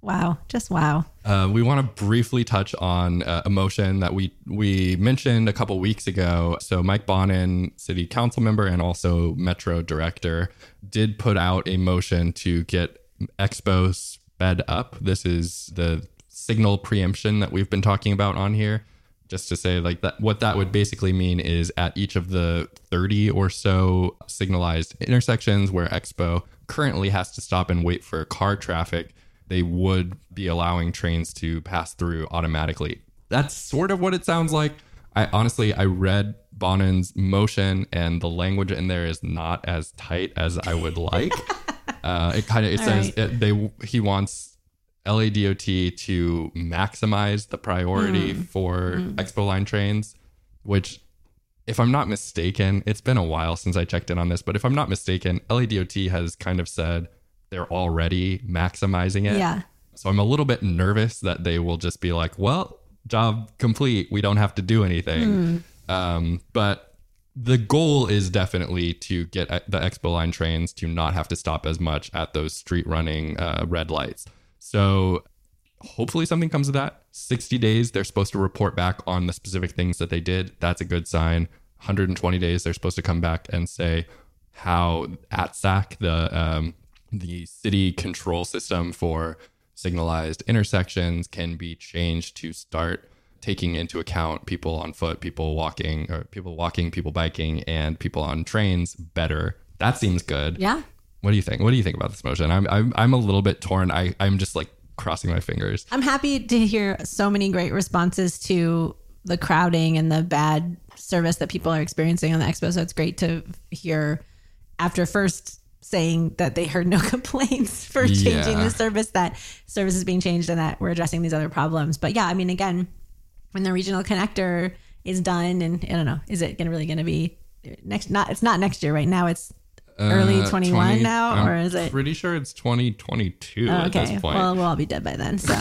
Wow, just wow. Uh, we want to briefly touch on uh, a motion that we we mentioned a couple weeks ago. So Mike Bonin, city council member and also Metro director, did put out a motion to get Expo sped up. This is the signal preemption that we've been talking about on here, just to say like that what that would basically mean is at each of the thirty or so signalized intersections where Expo currently has to stop and wait for car traffic, they would be allowing trains to pass through automatically. That's sort of what it sounds like. I honestly, I read Bonin's motion and the language in there is not as tight as I would like. uh, it kind of it All says right. it, they he wants L A D O T to maximize the priority mm. for mm. Expo line trains, which, if I'm not mistaken, it's been a while since I checked in on this, but if I'm not mistaken, L A D O T has kind of said they're already maximizing it. Yeah. So I'm a little bit nervous that they will just be like, well, job complete. We don't have to do anything. Mm. Um, but the goal is definitely to get the Expo line trains to not have to stop as much at those street running uh, red lights. So hopefully something comes of that. sixty days, they're supposed to report back on the specific things that they did. That's a good sign. one hundred twenty days, they're supposed to come back and say how A T S A C, the um, the city control system for signalized intersections, can be changed to start taking into account people on foot, people walking, or people walking, people biking, and people on trains better. That seems good. Yeah. What do you think? What do you think about this motion? I'm I'm, I'm a little bit torn. I, I'm just like crossing my fingers. I'm happy to hear so many great responses to the crowding and the bad service that people are experiencing on the Expo. So it's great to hear, after first saying that they heard no complaints for changing yeah. the service, that service is being changed and that we're addressing these other problems. But yeah, I mean, again, when the regional connector is done, and I don't know, is it gonna, really going to be next? Not, it's not next year. Right now, it's early uh, twenty-one now, I'm or is it? Pretty sure it's twenty twenty-two. Oh, okay. At this point. Well, we'll all be dead by then. So,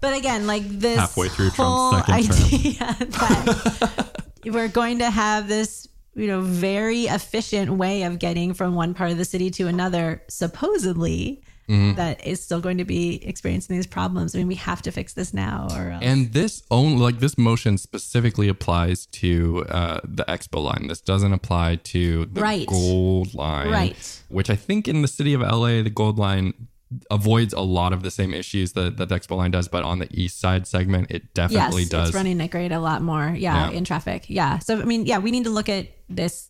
but again, like this halfway through whole Trump's second idea term. That we're going to have this, you know, very efficient way of getting from one part of the city to another, supposedly. Mm-hmm. That is still going to be experiencing these problems. I mean, we have to fix this now, or else. And this only, like this motion specifically applies to uh, the Expo line. This doesn't apply to the right. Gold line, right? Which I think in the city of L A, the Gold line avoids a lot of the same issues that, that the Expo line does, but on the east side segment, it definitely yes, does. It's running at grade a lot more, yeah, yeah, in traffic, yeah. So I mean, yeah, we need to look at this.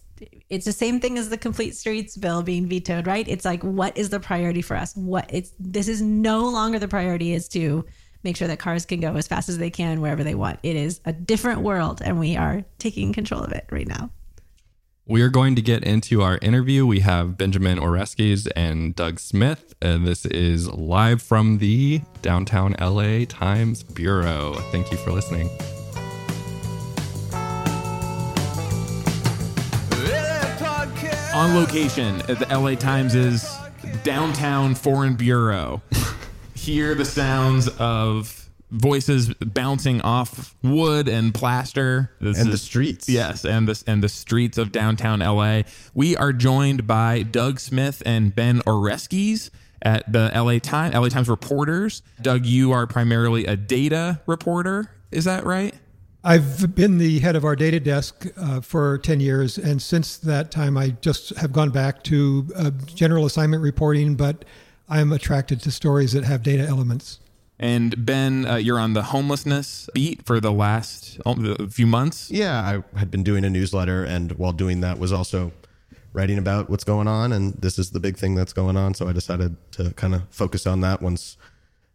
It's the same thing as the Complete Streets bill being vetoed, right? It's like, what is the priority for us? What it's this is no longer the priority is to make sure that cars can go as fast as they can wherever they want. It is a different world, and we are taking control of it right now. We are going to get into our interview. We have Benjamin Oreskes and Doug Smith, and this is live from the downtown L A Times Bureau. Thank you for listening. On location at the L A Times' downtown foreign bureau. Hear the sounds of voices bouncing off wood and plaster. This and is, the streets. Yes, and the, and the streets of downtown L A. We are joined by Doug Smith and Ben Oreskes at the L A Times, L A Times reporters. Doug, you are primarily a data reporter. Is that right? I've been the head of our data desk uh, for ten years, and since that time, I just have gone back to uh, general assignment reporting, but I'm attracted to stories that have data elements. And Ben, uh, you're on the homelessness beat for the last um, few months? Yeah, I had been doing a newsletter, and while doing that was also writing about what's going on, and this is the big thing that's going on, so I decided to kind of focus on that once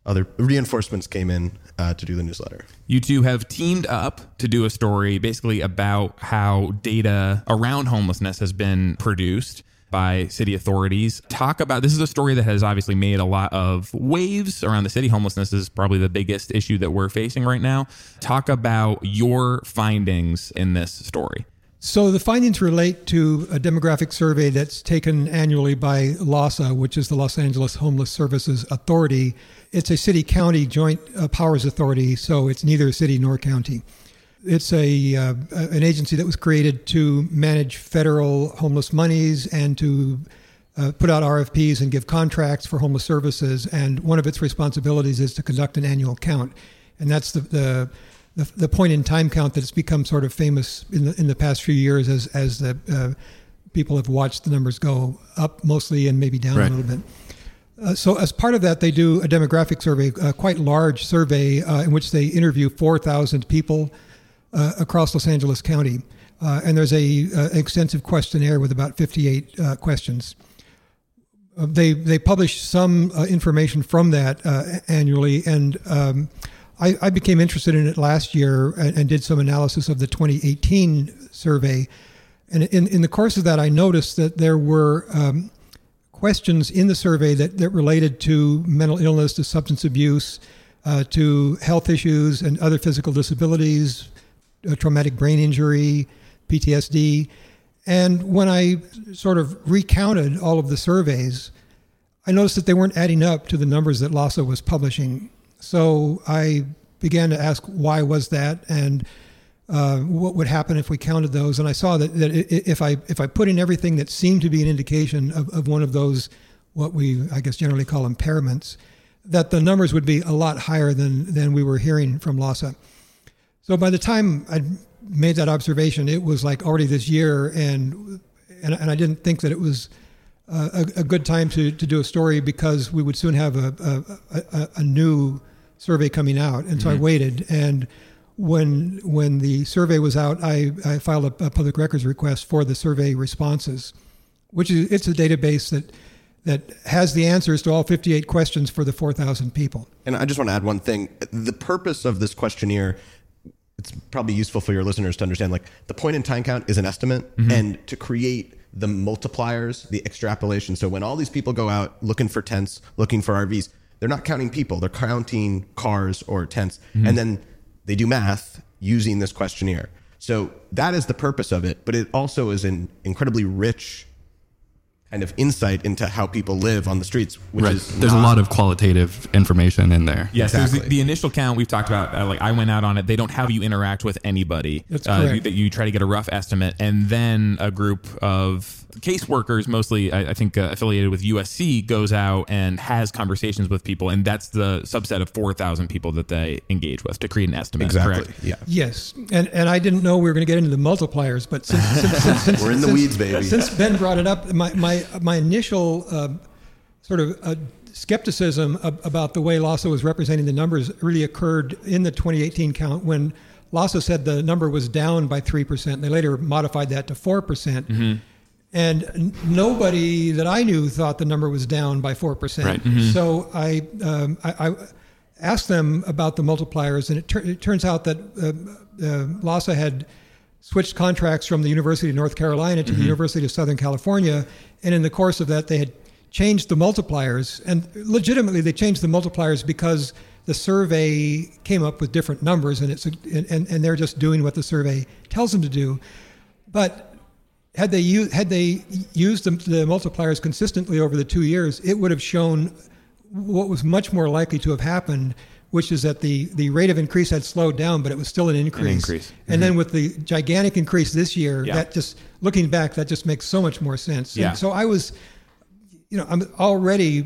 other reinforcements came in uh, to do the newsletter. You two have teamed up to do a story basically about how data around homelessness has been produced by city authorities. Talk about, this is a story that has obviously made a lot of waves around the city. Homelessness is probably the biggest issue that we're facing right now. Talk about your findings in this story. So the findings relate to a demographic survey that's taken annually by LASA, which is the Los Angeles Homeless Services Authority. It's a city-county joint powers authority, so it's neither city nor county. It's a uh, an agency that was created to manage federal homeless monies and to uh, put out R F Ps and give contracts for homeless services. And one of its responsibilities is to conduct an annual count, and that's the the The, the point in time count that's become sort of famous in the in the past few years as as the uh, people have watched the numbers go up mostly and maybe down right. a little bit. Uh, so as part of that, they do a demographic survey, a quite large survey uh, in which they interview four thousand people uh, across Los Angeles County. Uh, and there's a, a extensive questionnaire with about fifty-eight uh, questions. Uh, they, they publish some uh, information from that uh, annually, and um I, I became interested in it last year and, and did some analysis of the twenty eighteen survey. And in, in the course of that, I noticed that there were um, questions in the survey that, that related to mental illness, to substance abuse, uh, to health issues and other physical disabilities, uh, traumatic brain injury, P T S D. And when I sort of recounted all of the surveys, I noticed that they weren't adding up to the numbers that LASA was publishing. So I began to ask, why was that? And uh, what would happen if we counted those. And I saw that, that if I if I put in everything that seemed to be an indication of, of one of those, what we, I guess, generally call impairments, that the numbers would be a lot higher than, than we were hearing from LHTSA. So by the time I made that observation, it was like already this year, and and, and I didn't think that it was uh, a, a good time to, to do a story because we would soon have a a, a, a new survey coming out. And so mm-hmm. I waited, and when when the survey was out, I, I filed a, a public records request for the survey responses, which is it's a database that that has the answers to all fifty-eight questions for the four thousand people. And I just want to add one thing. The purpose of this questionnaire, it's probably useful for your listeners to understand, like the point in time count is an estimate, mm-hmm. and to create the multipliers, the extrapolation. So when all these people go out looking for tents, looking for R Vs, they're not counting people, they're counting cars or tents. Mm-hmm. And then they do math using this questionnaire. So that is the purpose of it, but it also is an incredibly rich kind of insight into how people live on the streets, which right. is there's not- a lot of qualitative information in there. Yes, exactly. So the, the initial count we've talked about, uh, like I went out on it. They don't have you interact with anybody. That's uh, correct. You, you try to get a rough estimate, and then a group of caseworkers, mostly I, I think uh, affiliated with U S C, goes out and has conversations with people, and that's the subset of four thousand people that they engage with to create an estimate. Exactly. Correct? Yeah. Yes, and and I didn't know we were going to get into the multipliers, but since, since, since, since we're in the since, weeds, baby. Since Ben brought it up, my my. My initial uh, sort of uh, skepticism ab- about the way LHTSA was representing the numbers really occurred in the twenty eighteen count when LHTSA said the number was down by three percent. They later modified that to four percent. Mm-hmm. And n- nobody that I knew thought the number was down by four percent. Right. Mm-hmm. So I, um, I, I asked them about the multipliers, and it, tur- it turns out that uh, uh, LHTSA had switched contracts from the University of North Carolina to mm-hmm. the University of Southern California. And in the course of that, they had changed the multipliers. And legitimately, they changed the multipliers because the survey came up with different numbers, and it's and, and, and they're just doing what the survey tells them to do. But had they, u- had they used the, the multipliers consistently over the two years, it would have shown what was much more likely to have happened, which is that the, the rate of increase had slowed down, but it was still an increase. An increase. And mm-hmm. then with the gigantic increase this year, yeah. that just, looking back, that just makes so much more sense. Yeah. And so I was, you know, I'm already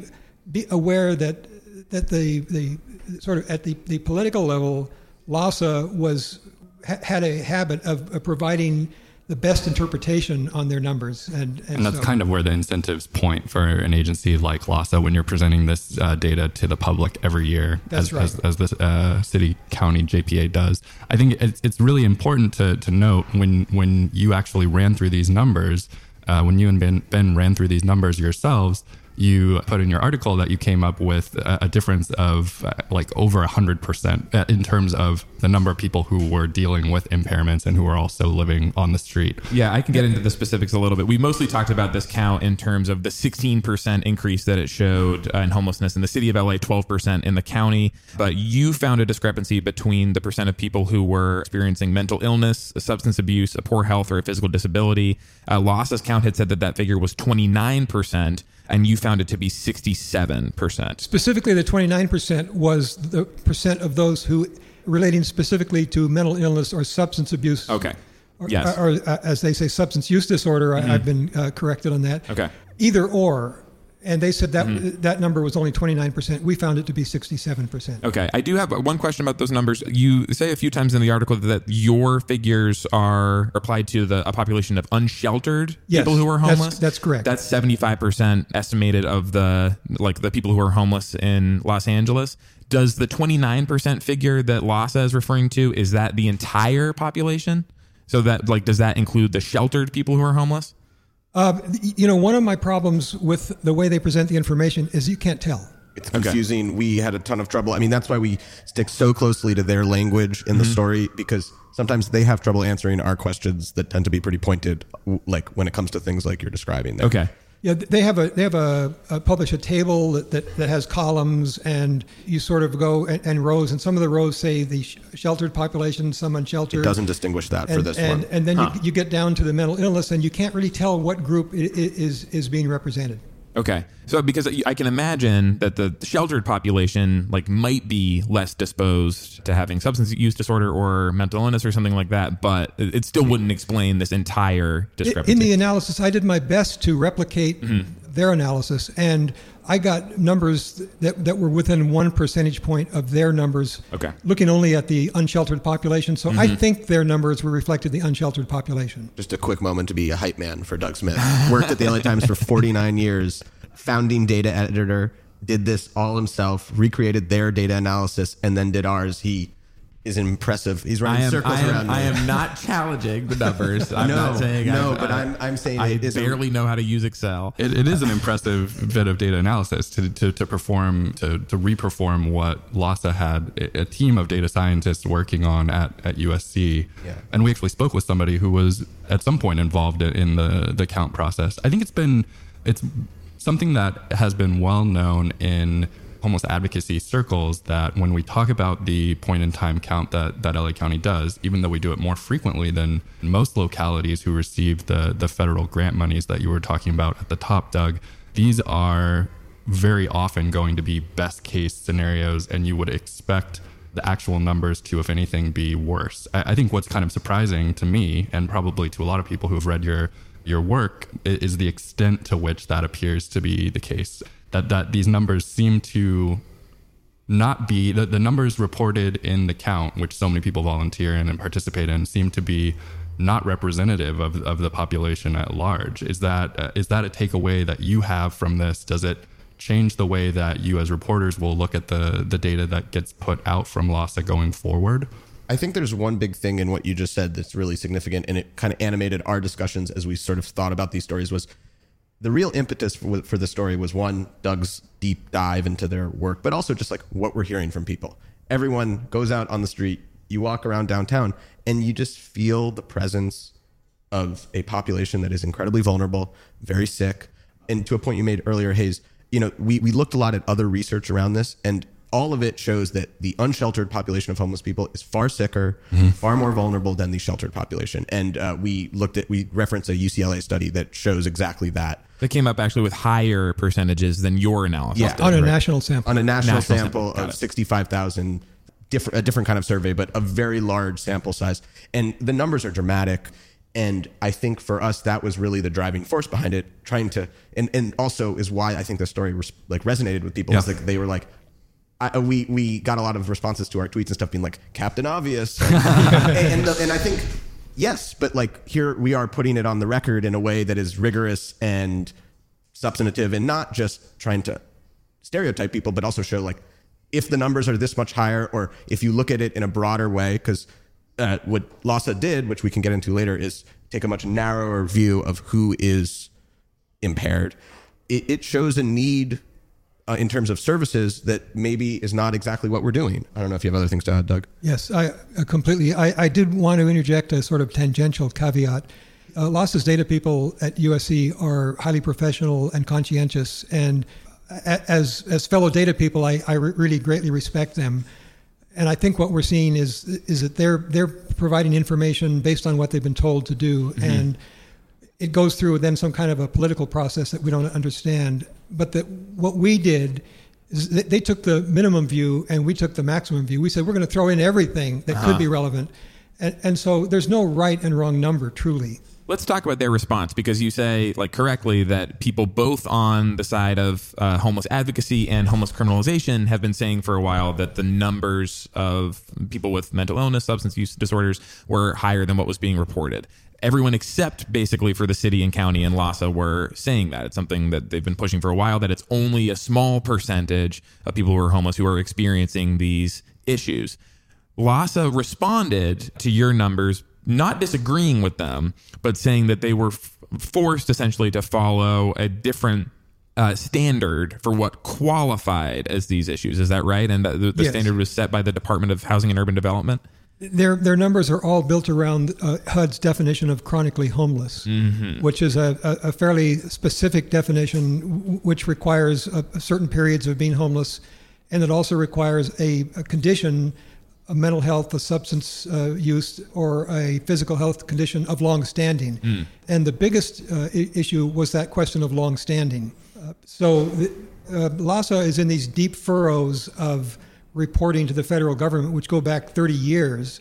be aware that that the the sort of at the, the political level, LHTSA was ha- had a habit of, of providing the best interpretation on their numbers. And, and, and that's so, kind of where the incentives point for an agency like LHTSA when you're presenting this uh, data to the public every year, as, right. as as the uh, city, county, J P A does. I think it's, it's really important to, to note when, when you actually ran through these numbers, uh, when you and Ben, Ben ran through these numbers yourselves, you put in your article that you came up with a, a difference of uh, like over one hundred percent in terms of the number of people who were dealing with impairments and who were also living on the street. Yeah, I can get into the specifics a little bit. We mostly talked about this count in terms of the sixteen percent increase that it showed uh, in homelessness in the city of L A, twelve percent in the county. But you found a discrepancy between the percent of people who were experiencing mental illness, substance abuse, a poor health, or a physical disability. Uh, LHTSA's count had said that that figure was twenty-nine percent. And you found it to be sixty-seven percent. Specifically, the twenty-nine percent was the percent of those who, relating specifically to mental illness or substance abuse. Okay. Or, yes. Or, or uh, as they say, substance use disorder. Mm-hmm. I, I've been uh, corrected on that. Okay. Either or. And they said that mm-hmm. that number was only twenty-nine percent. We found it to be sixty-seven percent. Okay. I do have one question about those numbers. You say a few times in the article that your figures are applied to the a population of unsheltered yes, people who are homeless. That's, that's correct. That's seventy-five percent estimated of the like the people who are homeless in Los Angeles. Does the twenty-nine percent figure that LHTSA is referring to, is that the entire population? So that like does that include the sheltered people who are homeless? Uh, you know, one of my problems with the way they present the information is you can't tell. It's confusing. Okay. We had a ton of trouble. I mean, that's why we stick so closely to their language in mm-hmm. the story, because sometimes they have trouble answering our questions that tend to be pretty pointed, like when it comes to things like you're describing there. Okay. Yeah, they have a they have a, a publish a table that, that, that has columns, and you sort of go and, and rows, and some of the rows say the sh- sheltered population, some unsheltered. It doesn't distinguish that and, for this and, one. And then huh. you, you get down to the mental illness, and you can't really tell what group is is, is being represented. Okay. So because I can imagine that the sheltered population like might be less disposed to having substance use disorder or mental illness or something like that, but it still wouldn't explain this entire discrepancy. In the analysis, I did my best to replicate mm-hmm. their analysis, and I got numbers that, that were within one percentage point of their numbers, okay. looking only at the unsheltered population. So mm-hmm. I think their numbers were reflected the unsheltered population. Just a quick moment to be a hype man for Doug Smith. Worked at the L A Times for forty-nine years, founding data editor, did this all himself, recreated their data analysis, and then did ours. He is impressive. He's running I am, circles I am, around me. I am not challenging the numbers. I'm no, not saying no, I, but I, I'm I'm saying I it barely a, know how to use Excel. It, it is an impressive bit of data analysis to to, to perform to to reperform what Lassa had a team of data scientists working on at, at U S C. Yeah. And we actually spoke with somebody who was at some point involved in the the count process. I think it's been it's something that has been well known in homeless advocacy circles that when we talk about the point in time count that, that L A County does, even though we do it more frequently than most localities who receive the, the federal grant monies that you were talking about at the top, Doug, these are very often going to be best case scenarios, and you would expect the actual numbers to, if anything, be worse. I, I think what's kind of surprising to me, and probably to a lot of people who have read your your work, is the extent to which that appears to be the case. That, that these numbers seem to not be, the, the numbers reported in the count, which so many people volunteer in and participate in, seem to be not representative of, of the population at large. Is that uh, is that a takeaway that you have from this? Does it change the way that you as reporters will look at the, the data that gets put out from Lassa going forward? I think there's one big thing in what you just said that's really significant, and it kind of animated our discussions as we sort of thought about these stories, was the real impetus for, for the story was, one, Doug's deep dive into their work, but also just like what we're hearing from people. Everyone goes out on the street, you walk around downtown, and you just feel the presence of a population that is incredibly vulnerable, very sick. And to a point you made earlier, Hayes, you know, we, we looked a lot at other research around this, and all of it shows that the unsheltered population of homeless people is far sicker, mm-hmm. far more vulnerable than the sheltered population. And uh, we looked at, we referenced a U C L A study that shows exactly that. That came up actually with higher percentages than your analysis. Yeah, did, on a right? national sample. On a national, national sample, sample of sixty-five thousand, different, a different kind of survey, but a very large sample size. And the numbers are dramatic. And I think for us, that was really the driving force behind it, trying to, and, and also is why I think the story res- like resonated with people. Yeah. Like they were like, I, we we got a lot of responses to our tweets and stuff being like, Captain Obvious. Like, and, the, and I think, yes, but like here we are putting it on the record in a way that is rigorous and substantive and not just trying to stereotype people, but also show like if the numbers are this much higher or if you look at it in a broader way, because uh, what Lassa did, which we can get into later, is take a much narrower view of who is impaired. It, it shows a need Uh, in terms of services that maybe is not exactly what we're doing. I don't know if you have other things to add, Doug. Yes, I uh, completely. I, I did want to interject a sort of tangential caveat. Uh, Lassa's data people at U S C are highly professional and conscientious. And a, as as fellow data people, I, I re- really greatly respect them. And I think what we're seeing is is that they're they're providing information based on what they've been told to do. Mm-hmm. And it goes through then some kind of a political process that we don't understand. But that what we did is they took the minimum view and we took the maximum view. We said, we're going to throw in everything that uh-huh. could be relevant. And, and so there's no right and wrong number, truly. Let's talk about their response, because you say, like, correctly that people both on the side of uh, homeless advocacy and homeless criminalization have been saying for a while that the numbers of people with mental illness, substance use disorders were higher than what was being reported. Everyone except basically for the city and county and Lassa were saying that. It's something that they've been pushing for a while, that it's only a small percentage of people who are homeless who are experiencing these issues. Lassa responded to your numbers, not disagreeing with them, but saying that they were f- forced essentially to follow a different uh, standard for what qualified as these issues. Is that right? And the, the yes. standard was set by the Department of Housing and Urban Development? Their their numbers are all built around uh, H U D's definition of chronically homeless, mm-hmm. which is a, a fairly specific definition, w- which requires a, a certain periods of being homeless, and it also requires a, a condition, a mental health, a substance uh, use, or a physical health condition of long standing. Mm. And the biggest uh, issue was that question of long standing. Uh, so the, uh, L A S A is in these deep furrows of reporting to the federal government, which go back thirty years.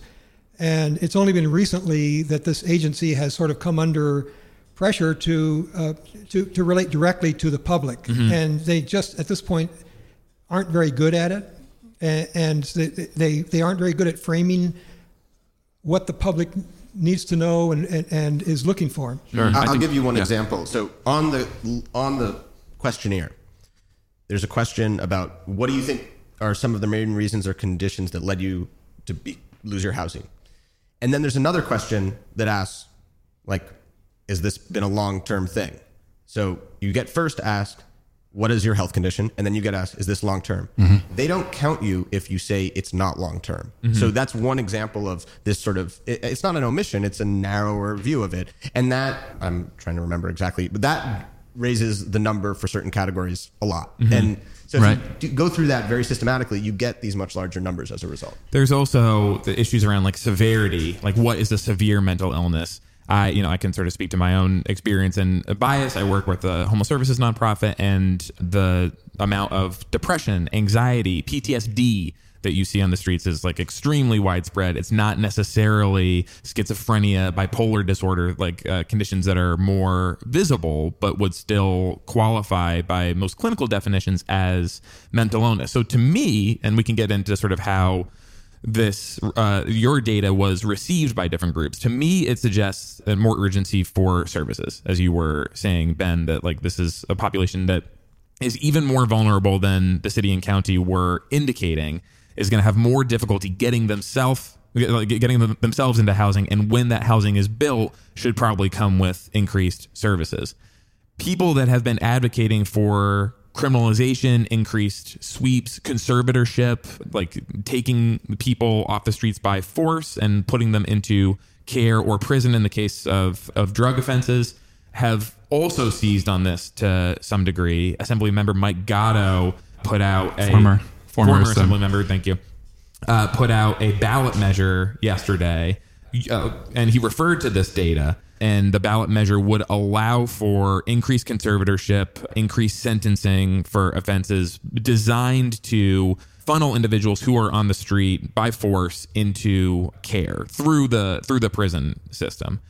And it's only been recently that this agency has sort of come under pressure to uh, to, to relate directly to the public. Mm-hmm. And they just, at this point, aren't very good at it. And, and they, they, they aren't very good at framing what the public needs to know and, and, and is looking for. Sure. I'll think, give you one yeah. example. So on the on the questionnaire, there's a question about what do you think are some of the main reasons or conditions that led you to be, lose your housing? And then there's another question that asks, like, has this been a long-term thing? So you get first asked, what is your health condition? And then you get asked, is this long-term? Mm-hmm. They don't count you if you say it's not long-term. Mm-hmm. So that's one example of this sort of, it, it's not an omission, it's a narrower view of it. And that, I'm trying to remember exactly, but that raises the number for certain categories a lot. Mm-hmm. And so if right. you go through that very systematically, you get these much larger numbers as a result. There's also the issues around like severity, like what is a severe mental illness? I, you know, I can sort of speak to my own experience and bias. I work with a homeless services nonprofit, and the amount of depression, anxiety, P T S D that you see on the streets is like extremely widespread. It's not necessarily schizophrenia, bipolar disorder, like uh, conditions that are more visible, but would still qualify by most clinical definitions as mental illness. So to me, and we can get into sort of how this uh, your data was received by different groups. To me, it suggests more urgency for services, as you were saying, Ben, that like this is a population that is even more vulnerable than the city and county were indicating, is going to have more difficulty getting themselves getting them, themselves into housing. And when that housing is built, should probably come with increased services. People that have been advocating for criminalization, increased sweeps, conservatorship, like taking people off the streets by force and putting them into care or prison in the case of, of drug offenses, have also seized on this to some degree. Assemblymember Mike Gatto put out a... Former. Former, former Assemblymember, thank you, uh, put out a ballot measure yesterday, uh, and he referred to this data. And the ballot measure would allow for increased conservatorship, increased sentencing for offenses designed to funnel individuals who are on the street by force into care through the through the prison system.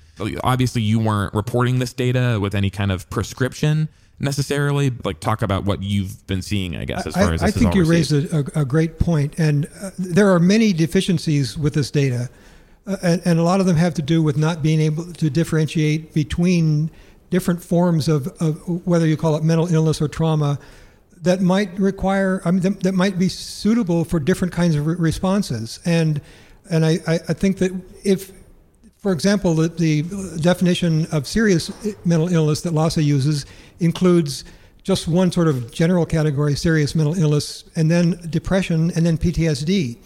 Obviously, you weren't reporting this data with any kind of prescription necessarily. Like, talk about what you've been seeing, I guess, as far I, as this I think is all you received. raised a, a great point. And uh, there are many deficiencies with this data. Uh, and, and a lot of them have to do with not being able to differentiate between different forms of, of whether you call it mental illness or trauma that might require, I mean, that, that might be suitable for different kinds of re- responses. And and I, I think that if, for example, the, the definition of serious mental illness that L A S A uses includes just one sort of general category, serious mental illness, and then depression, and then P T S D.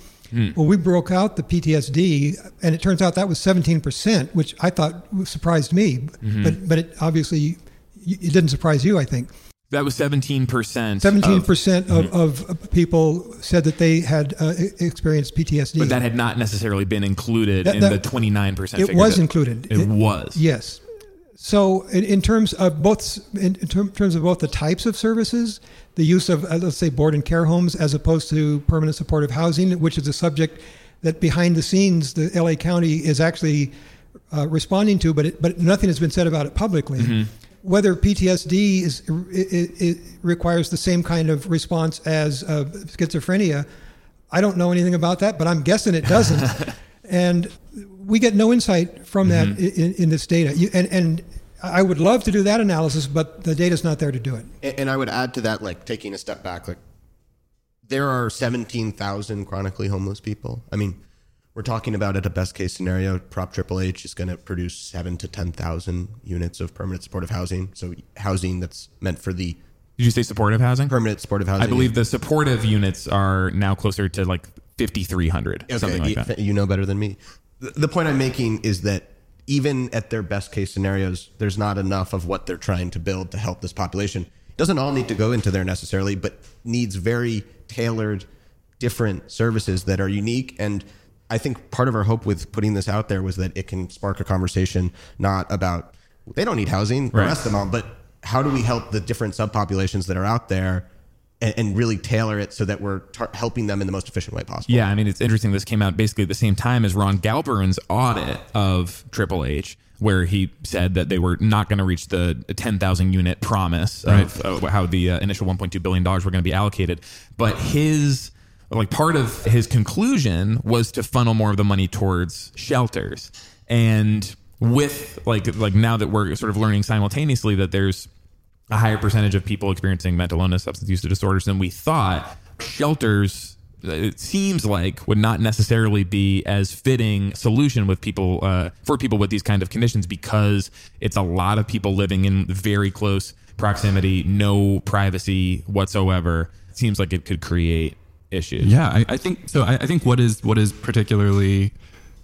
Well, we broke out the P T S D, and it turns out that was seventeen percent, which I thought surprised me, mm-hmm. but but it obviously it didn't surprise you, I think. That was seventeen percent. seventeen percent of, of, mm-hmm. of people said that they had uh, experienced P T S D. But that had not necessarily been included that, in that, the twenty-nine percent figure. It was that, included. It, it was. Yes. So in, in terms of both in, in terms of both the types of services, the use of, uh, let's say, board and care homes as opposed to permanent supportive housing, which is a subject that behind the scenes the L A County is actually uh, responding to, but it, but nothing has been said about it publicly. Mm-hmm. Whether P T S D is it, it, it requires the same kind of response as uh, schizophrenia, I don't know anything about that, but I'm guessing it doesn't. And we get no insight from mm-hmm. that in, in this data. You, and, and I would love to do that analysis, but the data's not there to do it. And, and I would add to that, like taking a step back, like there are seventeen thousand chronically homeless people. I mean, we're talking about at a best case scenario, Prop Triple H is going to produce seven to ten thousand units of permanent supportive housing. So housing that's meant for the... Did you say supportive housing? Permanent supportive housing. I believe the supportive units are now closer to like fifty-three hundred, okay, something like that. You know better than me. The point I'm making is that even at their best case scenarios, there's not enough of what they're trying to build to help this population. It doesn't all need to go into there necessarily, but needs very tailored, different services that are unique. And I think part of our hope with putting this out there was that it can spark a conversation, not about, they don't need housing, the rest of them all, but how do we help the different subpopulations that are out there and, and really tailor it so that we're tar- helping them in the most efficient way possible? Yeah, I mean, it's interesting. This came out basically at the same time as Ron Galperin's audit of Triple H, where he said that they were not going to reach the ten thousand unit promise of right. uh, how the uh, initial one point two billion dollars were going to be allocated. But his... like part of his conclusion was to funnel more of the money towards shelters. And with like, like now that we're sort of learning simultaneously that there's a higher percentage of people experiencing mental illness, substance use disorders than we thought, shelters, it seems like, would not necessarily be as fitting solution with people uh, for people with these kind of conditions, because it's a lot of people living in very close proximity, no privacy whatsoever. It seems like it could create issues. Yeah, I, I think so. I, I think what is what is particularly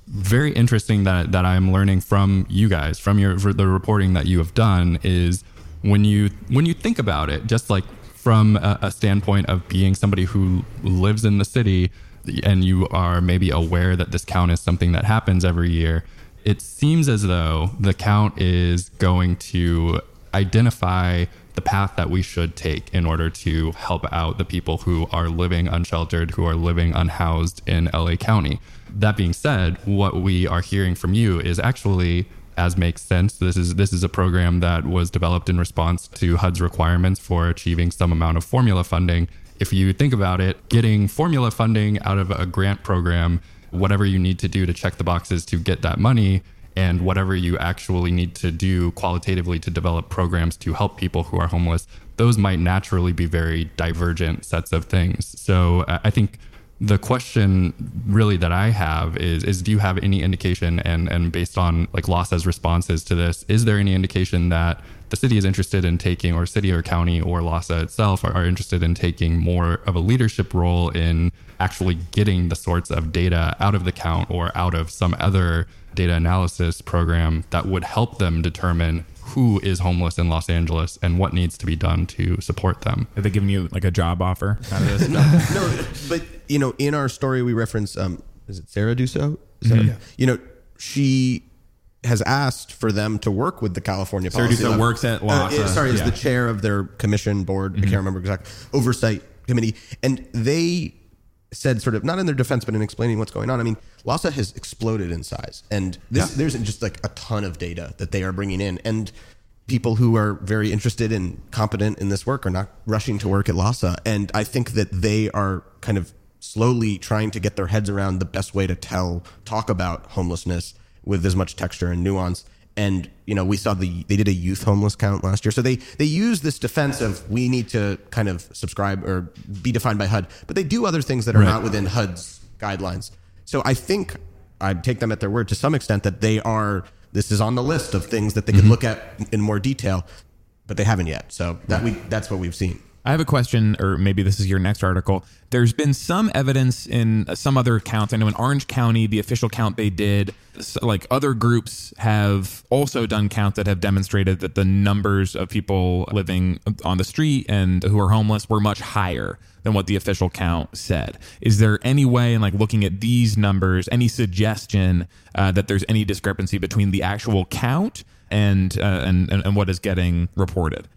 very interesting that that I'm learning from you guys, from your the reporting that you have done, is when you when you think about it, just like from a, a standpoint of being somebody who lives in the city, and you are maybe aware that this count is something that happens every year. It seems as though the count is going to identify the path that we should take in order to help out the people who are living unsheltered, who are living unhoused in L A County. That being said, what we are hearing from you is actually, as makes sense, this is this is a program that was developed in response to H U D's requirements for achieving some amount of formula funding. If you think about it, getting formula funding out of a grant program, whatever you need to do to check the boxes to get that money, and whatever you actually need to do qualitatively to develop programs to help people who are homeless, those might naturally be very divergent sets of things. So I think the question really that I have is, is do you have any indication, and, and based on like LAWSA's responses to this, is there any indication that the city is interested in taking, or city or county or LAWSA itself are, are interested in taking more of a leadership role in actually getting the sorts of data out of the count or out of some other data analysis program that would help them determine who is homeless in Los Angeles and what needs to be done to support them? Have they given you like a job offer out of this? no, no, but you know, in our story, we reference, um, is it Sarah Dusso? Sarah, mm-hmm. yeah. You know, she has asked for them to work with the California Sarah policy. Sarah Dusso level. works at LAWSA. Uh, sorry, is yeah. the chair of their commission board. Mm-hmm. I can't remember exactly. Oversight committee. And they said, sort of not in their defense, but in explaining what's going on. I mean, LAWSA has exploded in size, and this, yeah. there's just like a ton of data that they are bringing in, and people who are very interested and competent in this work are not rushing to work at LAWSA. And I think that they are kind of slowly trying to get their heads around the best way to tell, talk about homelessness with as much texture and nuance. And, you know, we saw the, they did a youth homeless count last year. So they, they use this defense of we need to kind of subscribe or be defined by H U D, but they do other things that are right. not within H U D's guidelines. So I think I take them at their word to some extent that they are, this is on the list of things that they mm-hmm. could look at in more detail, but they haven't yet. So that we, that's what we've seen. I have a question, or maybe this is your next article. There's been some evidence in some other counts. I know in Orange County, the official count they did, like other groups have also done counts that have demonstrated that the numbers of people living on the street and who are homeless were much higher than what the official count said. Is there any way in like looking at these numbers, any suggestion uh, that there's any discrepancy between the actual count and uh, and, and what is getting reported?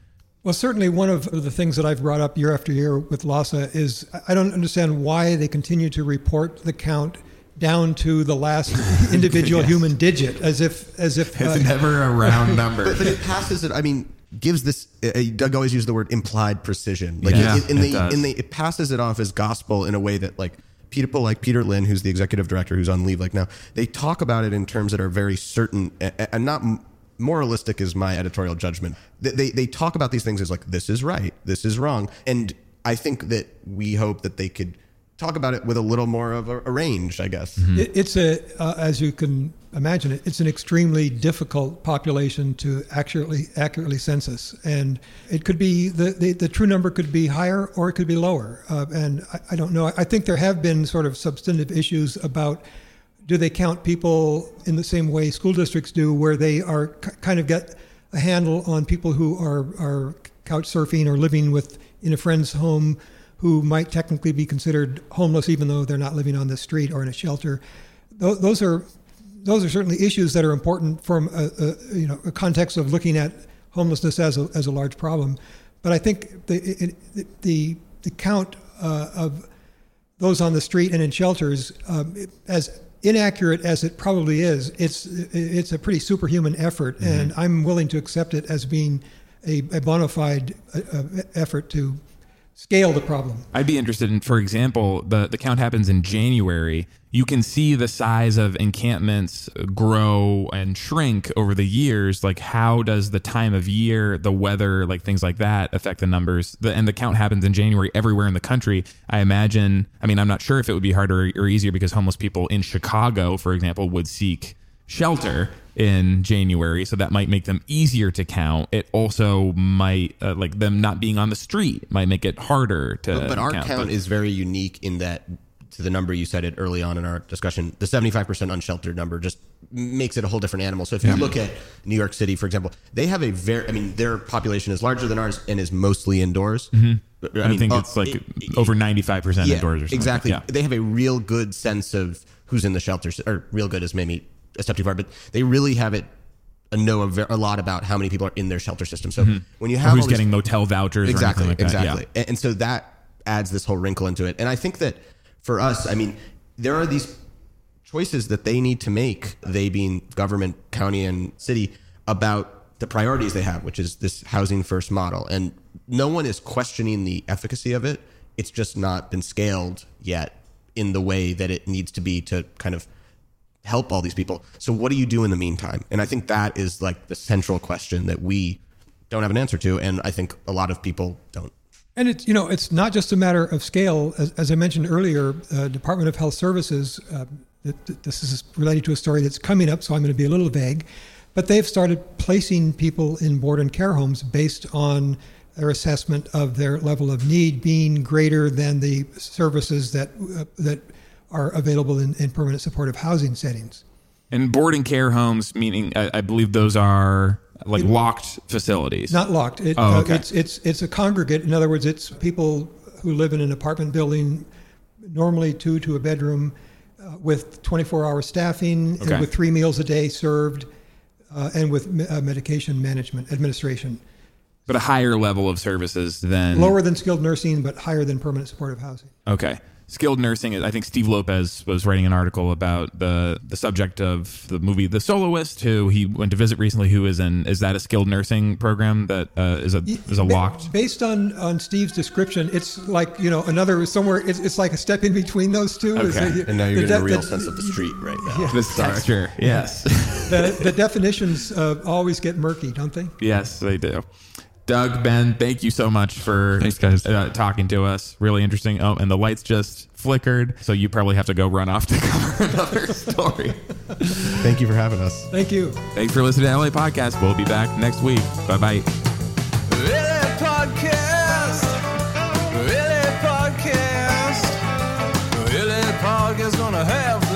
Well, certainly one of the things that I've brought up year after year with LAWSA is I don't understand why they continue to report the count down to the last individual yes. human digit, as if as if it's uh, never a round number. But, but it passes it. I mean, gives this. Uh, Doug always used the word implied precision. Like yeah, in, in, in the in the it passes it off as gospel in a way that like people like Peter Lynn, who's the executive director, who's on leave like now, they talk about it in terms that are very certain and not. Moralistic is my editorial judgment. They, they they talk about these things as like, this is right, this is wrong. And I think that we hope that they could talk about it with a little more of a, a range, I guess. Mm-hmm. It, it's a, uh, as you can imagine, it, it's an extremely difficult population to accurately accurately census. And it could be, the, the, the true number could be higher or it could be lower. Uh, and I, I don't know. I think there have been sort of substantive issues about do they count people in the same way school districts do, where they are k- kind of get a handle on people who are, are couch surfing or living with in a friend's home who might technically be considered homeless, even though they're not living on the street or in a shelter? Th- those are those are certainly issues that are important from a, a you know a context of looking at homelessness as a, as a large problem. But I think the it, it, the the count uh, of those on the street and in shelters, um, it, as inaccurate as it probably is, it's it's a pretty superhuman effort, mm-hmm. and I'm willing to accept it as being a, a bona fide uh, uh, effort to scale the problem. I'd be interested in, for example, the, the count happens in January. You can see the size of encampments grow and shrink over the years. Like, how does the time of year, the weather, like things like that affect the numbers? The, and the count happens in January everywhere in the country. I imagine, I mean, I'm not sure if it would be harder or easier because homeless people in Chicago, for example, would seek shelter in January, so that might make them easier to count. It also might uh, like them not being on the street might make it harder to but, but our count, count but, is very unique in that, to the number you cited early on in our discussion, the seventy-five percent unsheltered number just makes it a whole different animal. So if you yeah. look at New York City, for example, they have a very, I mean, their population is larger than ours and is mostly indoors. Mm-hmm. I, I mean, think uh, it's like it, over ninety-five percent yeah, indoors or something. Exactly. Yeah. They have a real good sense of who's in the shelters, or real good is maybe a step too far, but they really have it uh, know a, ver- a lot about how many people are in their shelter system. So mm-hmm. when you have or who's getting these motel vouchers, exactly, or like exactly, that, yeah. and, and so that adds this whole wrinkle into it. And I think that for us, I mean, there are these choices that they need to make, they being government, county, and city, about the priorities they have, which is this housing first model. And no one is questioning the efficacy of it. It's just not been scaled yet in the way that it needs to be to kind of help all these people. So what do you do in the meantime? And I think that is like the central question that we don't have an answer to. And I think a lot of people don't. And it's, you know, it's not just a matter of scale. As, as I mentioned earlier, uh, Department of Health Services, uh, th- th- this is related to a story that's coming up, so I'm going to be a little vague, but they've started placing people in board and care homes based on their assessment of their level of need being greater than the services that uh, that are available in, in permanent supportive housing settings. And boarding care homes, meaning I, I believe those are like it, locked facilities. Not locked. It, oh, okay. uh, it's it's it's a congregate. In other words, it's people who live in an apartment building, normally two to a bedroom, uh, with twenty-four hour staffing, okay. and with three meals a day served, uh, and with me- uh, medication management, administration. But a higher level of services than... Lower than skilled nursing, but higher than permanent supportive housing. Okay. Skilled nursing, I think Steve Lopez was writing an article about the the subject of the movie The Soloist, who he went to visit recently, who is in, is that a skilled nursing program that uh, is a is a locked? Based on, on Steve's description, it's like, you know, another somewhere, it's, it's like a step in between those two. Okay, a, and now you're getting de- a real de- sense of the street right now. Yeah. The texture, yes. the, the definitions uh, always get murky, don't they? Yes, they do. Doug, Ben, thank you so much for Thanks, guys. Uh, talking to us. Really interesting. Oh, and the lights just flickered, so you probably have to go run off to cover another story. Thank you for having us. Thank you. Thanks for listening to L A Podcast. We'll be back next week. Bye-bye. L A Podcast. L A Podcast. L A Podcast gonna have